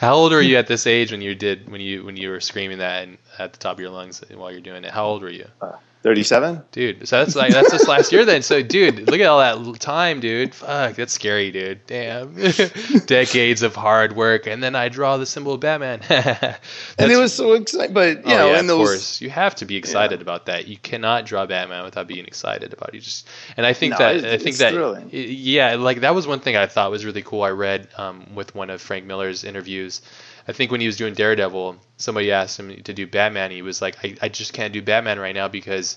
How old were you at this age when you were screaming that and at the top of your lungs while you're doing it? How old were you? 37, dude. So that's this last year then. So, dude, look at all that time, dude. Fuck, that's scary, dude. Damn, decades of hard work, and then I draw the symbol of Batman. And it was so exciting, but of course, you have to be excited about that. You cannot draw Batman without being excited about it. I think it's thrilling. Like that was one thing I thought was really cool. I read with one of Frank Miller's interviews. I think when he was doing Daredevil, somebody asked him to do Batman. He was like, I just can't do Batman right now because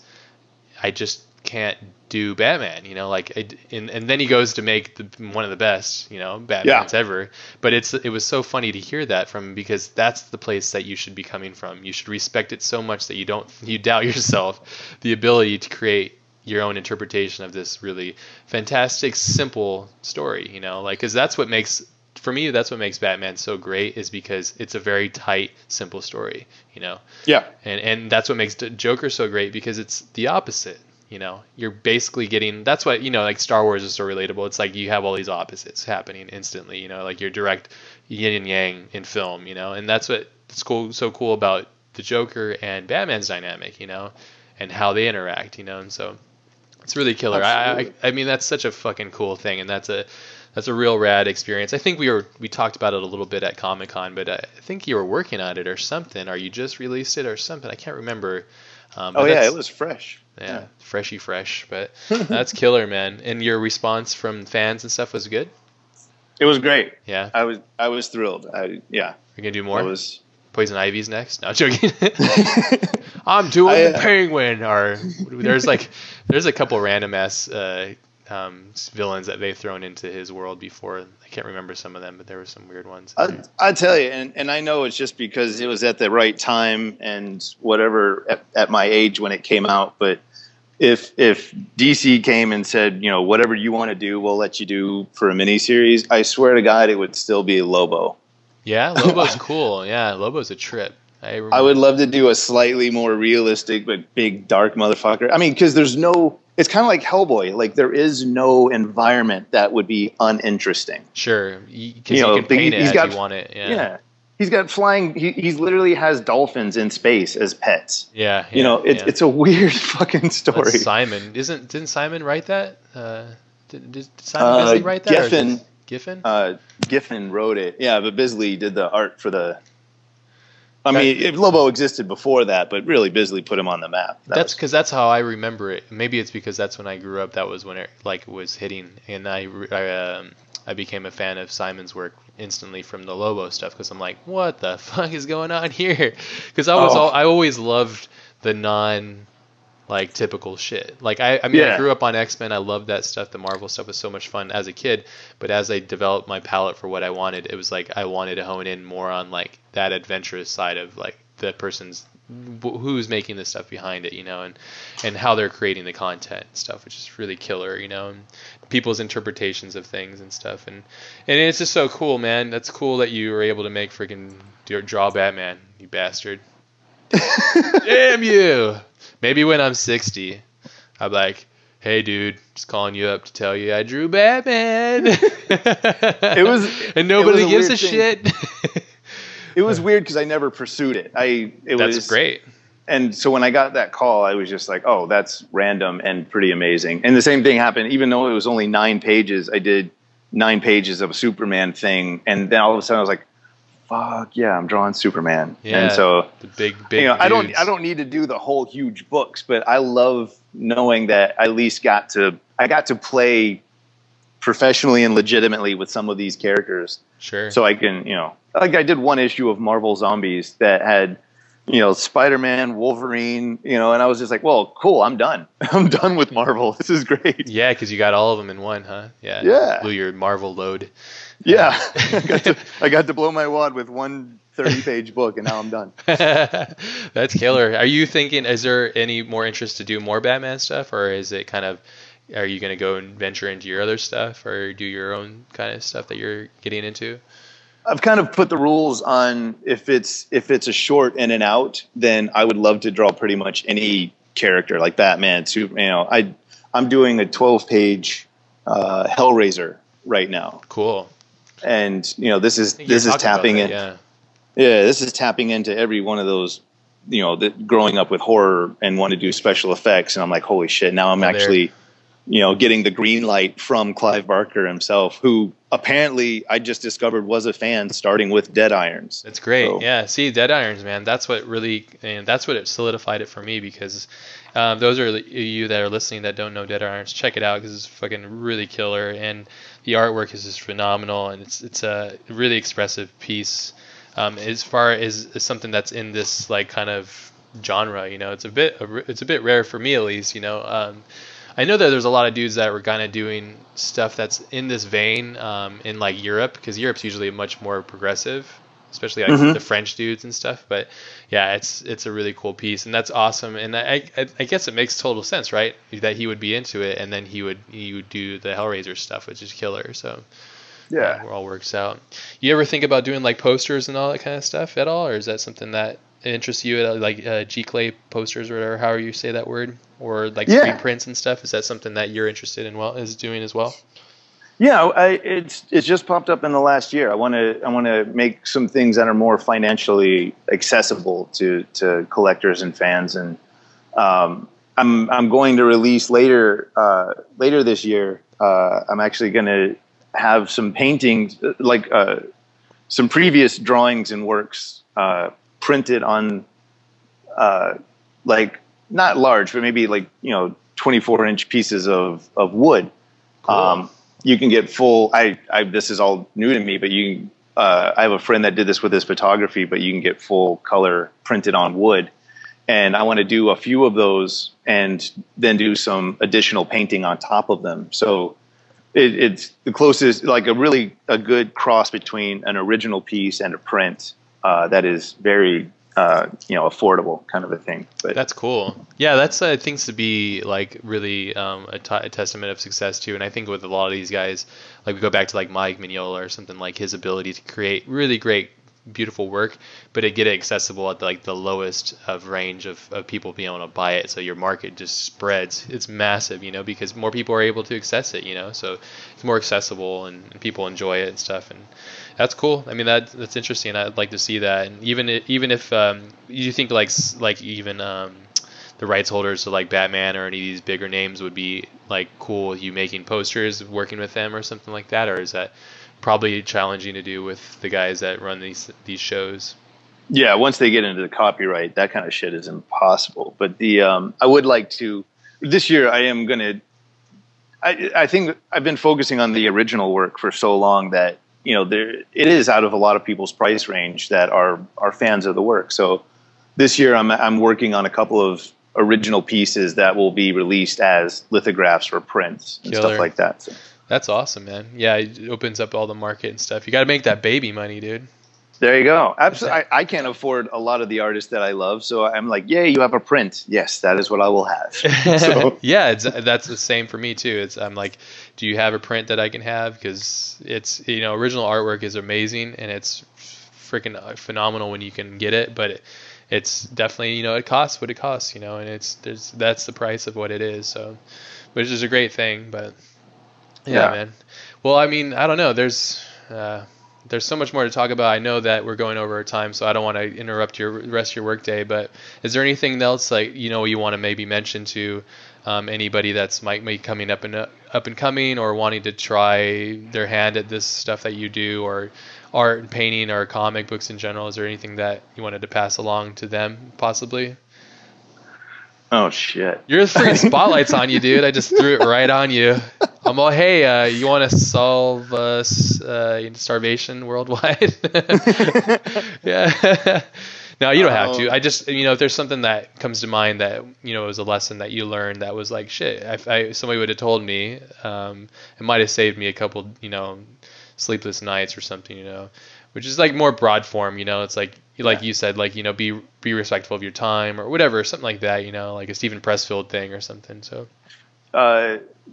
I just can't do Batman, you know, like, and then he goes to make one of the best, you know, Batmans ever. But it was so funny to hear that from him, because that's the place that you should be coming from. You should respect it so much that you doubt yourself, the ability to create your own interpretation of this really fantastic, simple story, you know, like, cause that's what makes, for me, that's what makes Batman so great, is because it's a very tight, simple story, you know? Yeah. And that's what makes Joker so great, because it's the opposite, you know? You're basically getting, that's what, you know, like Star Wars is so relatable. It's like you have all these opposites happening instantly, you know, like your direct yin and yang in film, you know? And that's what's cool, so cool about the Joker and Batman's dynamic, you know, and how they interact, you know? And so it's really killer. I mean, that's such a fucking cool thing. And that's a real rad experience. I think we talked about it a little bit at Comic-Con, but I think you were working on it or something, or you just released it or something. I can't remember. It was fresh. Yeah, freshy fresh. But that's killer, man. And your response from fans and stuff was good? It was great. Yeah, I was thrilled. You're gonna do more? Poison Ivy's next? No, I'm joking. I'm doing the Penguin. Or there's a couple random ass villains that they've thrown into his world before. I can't remember some of them, but there were some weird ones. I'll tell you, and I know it's just because it was at the right time and whatever at my age when it came out, but if DC came and said, you know, whatever you want to do, we'll let you do for a miniseries, I swear to God it would still be Lobo. Yeah, Lobo's cool. Yeah, Lobo's a trip. I would love to do a slightly more realistic but big dark motherfucker. I mean, because there's no... It's kind of like Hellboy. Like, there is no environment that would be uninteresting. Sure. Because you can paint it as you want it. Yeah. He's got flying... He literally has dolphins in space as pets. Yeah. You know, it's a weird fucking story. That's Simon. Didn't Simon write that? Did Simon Bisley write that? Giffen? Giffen wrote it. Yeah, but Bisley did the art for the... I mean, Lobo existed before that, but really Bisley put him on the map. That's because that's how I remember it. Maybe it's because that's when I grew up. That was when it was hitting, and I became a fan of Simon's work instantly from the Lobo stuff, because I'm like, what the fuck is going on here? Because I always loved the typical shit. I grew up on X-Men. I loved that stuff. The Marvel stuff was so much fun as a kid, but as I developed my palette for what I wanted, it was like I wanted to hone in more on that adventurous side of the person's who's making the stuff behind it, you know, and how they're creating the content and stuff, which is really killer, you know, and people's interpretations of things and stuff, and it's just so cool, man. That's cool that you were able to make freaking draw Batman, you bastard. Damn you. Maybe when I'm 60, I'm like, hey, dude, just calling you up to tell you I drew Batman. It was, and nobody gives a shit. It was weird because I never pursued it. That's great. And so when I got that call, I was just like, oh, that's random and pretty amazing. And the same thing happened, even though it was only 9 pages, I did 9 pages of a Superman thing. And then all of a sudden I was like, fuck yeah, I'm drawing Superman. Yeah, and so the big you know, I don't need to do the whole huge books, but I love knowing that I at least got to play professionally and legitimately with some of these characters. Sure. So I can, you know, like I did one issue of Marvel Zombies that had, you know, Spider-Man, Wolverine, you know, and I was just like, well, cool, I'm done. I'm done with Marvel. This is great. Yeah, because you got all of them in one, huh? Yeah. Yeah. Blew your Marvel load. Yeah. I got to blow my wad with one 30-page book, and now I'm done. That's killer. Are you thinking, is there any more interest to do more Batman stuff, or is it kind of, are you going to go and venture into your other stuff or do your own kind of stuff that you're getting into? I've kind of put the rules on if it's a short in and out, then I would love to draw pretty much any character like Batman, Superman. You know, I'm doing a 12-page Hellraiser right now. Cool. And you know, this is tapping in. Yeah. Yeah, this is tapping into every one of those. You know, that growing up with horror and want to do special effects, and I'm like, holy shit! Now I'm actually. There. You know, getting the green light from Clive Barker himself, who apparently I just discovered was a fan, starting with Dead Irons. That's great. So. Yeah, see, Dead Irons, man. That's what really, and that's what it solidified it for me, because those are you that are listening that don't know Dead Irons, check it out because it's fucking really killer, and the artwork is just phenomenal, and it's a really expressive piece. As far as something that's in this kind of genre, you know, it's a bit rare for me at least, you know. I know that there's a lot of dudes that were kind of doing stuff that's in this vein in Europe, because Europe's usually much more progressive, especially the French dudes and stuff. But yeah, it's a really cool piece, and that's awesome. And I guess it makes total sense, right? That he would be into it, and then he would do the Hellraiser stuff, which is killer. So yeah, it all works out. You ever think about doing posters and all that kind of stuff at all, or is that something that interests you, G Clay posters or whatever, however you say that word, or screen prints and stuff? Is that something that you're interested in doing as well? Yeah, it's just popped up in the last year. I want to make some things that are more financially accessible to collectors and fans, and I'm going to release later this year. I'm actually going to have some paintings, some previous drawings and works printed on not large, but maybe 24-inch pieces of wood. Cool. You can get full. This is all new to me, but I have a friend that did this with his photography, but you can get full color printed on wood. And I want to do a few of those and then do some additional painting on top of them. So it's the closest, like a good cross between an original piece and a print that is very, affordable kind of a thing. But that's cool. Yeah, that's things to be like really a testament of success too. And I think with a lot of these guys, like we go back to like Mike Mignola or something, like his ability to create really great, beautiful work, but to get it accessible at like the lowest of range of people being able to buy it, so your market just spreads. It's massive, because more people are able to access it, so it's more accessible and people enjoy it and stuff. And that's cool. I mean, that's interesting. I'd like to see that. And even if you think even the rights holders to like Batman or any of these bigger names would be like cool with you making posters, working with them or something like that, or is that probably challenging to do with the guys that run these shows? Yeah, once they get into the copyright, that kind of shit is impossible. But I would like to this year. I am gonna. I think I've been focusing on the original work for so long that it is out of a lot of people's price range that are fans of the work. So this year I'm working on a couple of original pieces that will be released as lithographs or prints and stuff like that. So. That's awesome, man. Yeah, it opens up all the market and stuff. You got to make that baby money, dude. There you go. Absolutely. I can't afford a lot of the artists that I love, so I'm like, yay, you have a print. Yes, that is what I will have. So. Yeah, that's the same for me too. I'm like, do you have a print that I can have? Because it's original artwork is amazing and it's freaking phenomenal when you can get it, but it's definitely it costs what it costs, and that's the price of what it is. So, which is a great thing, but. Yeah, man. Well, I mean, I don't know. There's so much more to talk about. I know that we're going over our time, so I don't want to interrupt your rest of your workday. But is there anything else you want to maybe mention to anybody that's might be coming up and coming or wanting to try their hand at this stuff that you do, or art and painting or comic books in general? Is there anything that you wanted to pass along to them possibly? Oh shit! Your freaking spotlight's on you, dude. I just threw it right on you. I'm all, hey, you want to solve starvation worldwide? Yeah. No, you don't have to. I just, if there's something that comes to mind that was a lesson that you learned that was like, shit, if somebody would have told me, it might have saved me a couple, sleepless nights or something, which is like more broad form, it's like. Like you said, be respectful of your time or whatever, something like that, like a Stephen Pressfield thing or something. So,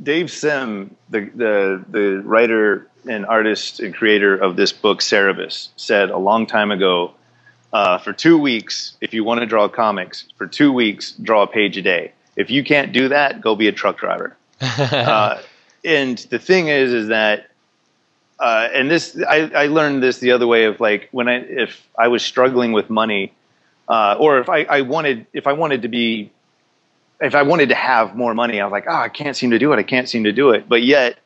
Dave Sim, the writer and artist and creator of this book, Cerebus, said a long time ago, for 2 weeks, if you want to draw comics, for 2 weeks, draw a page a day. If you can't do that, go be a truck driver. And the thing is that. And this, I learned this the other way of like if I was struggling with money, or if I wanted to have more money, I was like, I can't seem to do it. I can't seem to do it. But yet,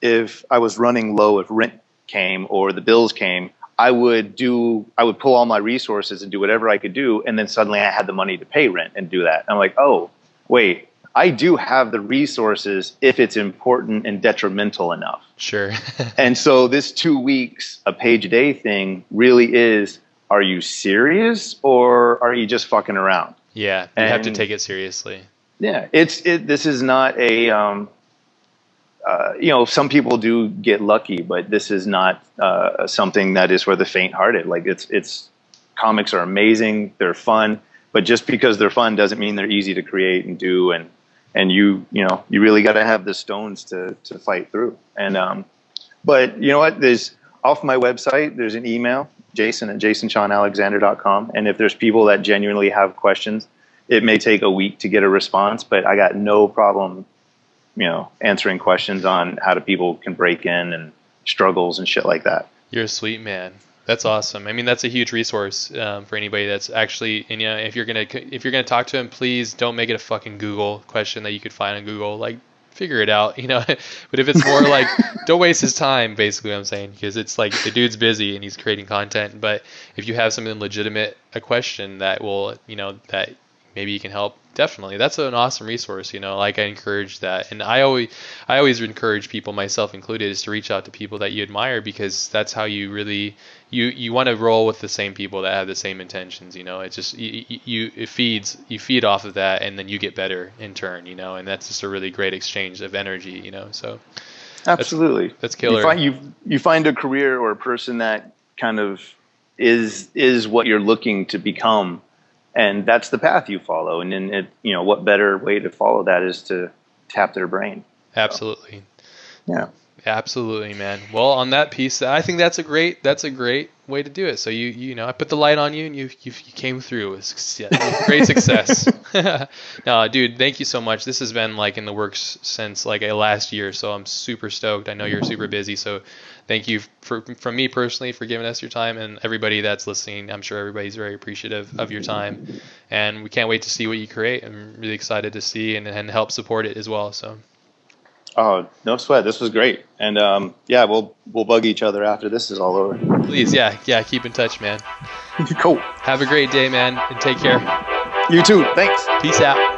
if I was running low, if rent came or the bills came, I would pull all my resources and do whatever I could do. And then suddenly I had the money to pay rent and do that. And I'm like, oh, wait. I do have the resources if it's important and detrimental enough. Sure. And so this 2 weeks, a page a day thing really is, are you serious or are you just fucking around? Yeah. You have to take it seriously. Yeah. This is not a, some people do get lucky, but this is not something that is for the faint-hearted. Like comics are amazing. They're fun. But just because they're fun doesn't mean they're easy to create and do. And you really got to have the stones to fight through. And but you know what? Off my website, there's an email, jason@jasonshawnalexander.com. And if there's people that genuinely have questions, it may take a week to get a response. But I got no problem, answering questions on how do people can break in and struggles and shit like that. You're a sweet man. That's awesome. I mean, that's a huge resource for anybody that's actually, if you're gonna talk to him, please don't make it a fucking Google question that you could find on Google. Like, figure it out, But if it's more like, don't waste his time, basically, what I'm saying, because it's like the dude's busy and he's creating content. But if you have something legitimate, a question that will, that maybe you can help. Definitely. That's an awesome resource. You know, like I encourage that. And I always encourage people, myself included, is to reach out to people that you admire, because that's how you really, you want to roll with the same people that have the same intentions. You know, it's just, you feed off of that, and then you get better in turn, you know, and that's just a really great exchange of energy, you know, so. Absolutely. That's killer. You find a career or a person that kind of is what you're looking to become. And that's the path you follow. And then, you know, what better way to follow that is to tap their brain. Absolutely. So, yeah. Absolutely, man. Well, on that piece, I think that's a great way to do it. So you know, I put the light on you, and you came through with great success. No, dude, thank you so much. This has been like in the works since like last year, so I'm super stoked. I know you're super busy, so thank you from me personally for giving us your time, and everybody that's listening. I'm sure everybody's very appreciative of your time, and we can't wait to see what you create. I'm really excited to see and help support it as well. So. Oh, no sweat. This was great. And, yeah, we'll bug each other after this is all over. Please. Yeah. Yeah. Keep in touch, man. Cool. Have a great day, man. And take care. You too. Thanks. Peace out.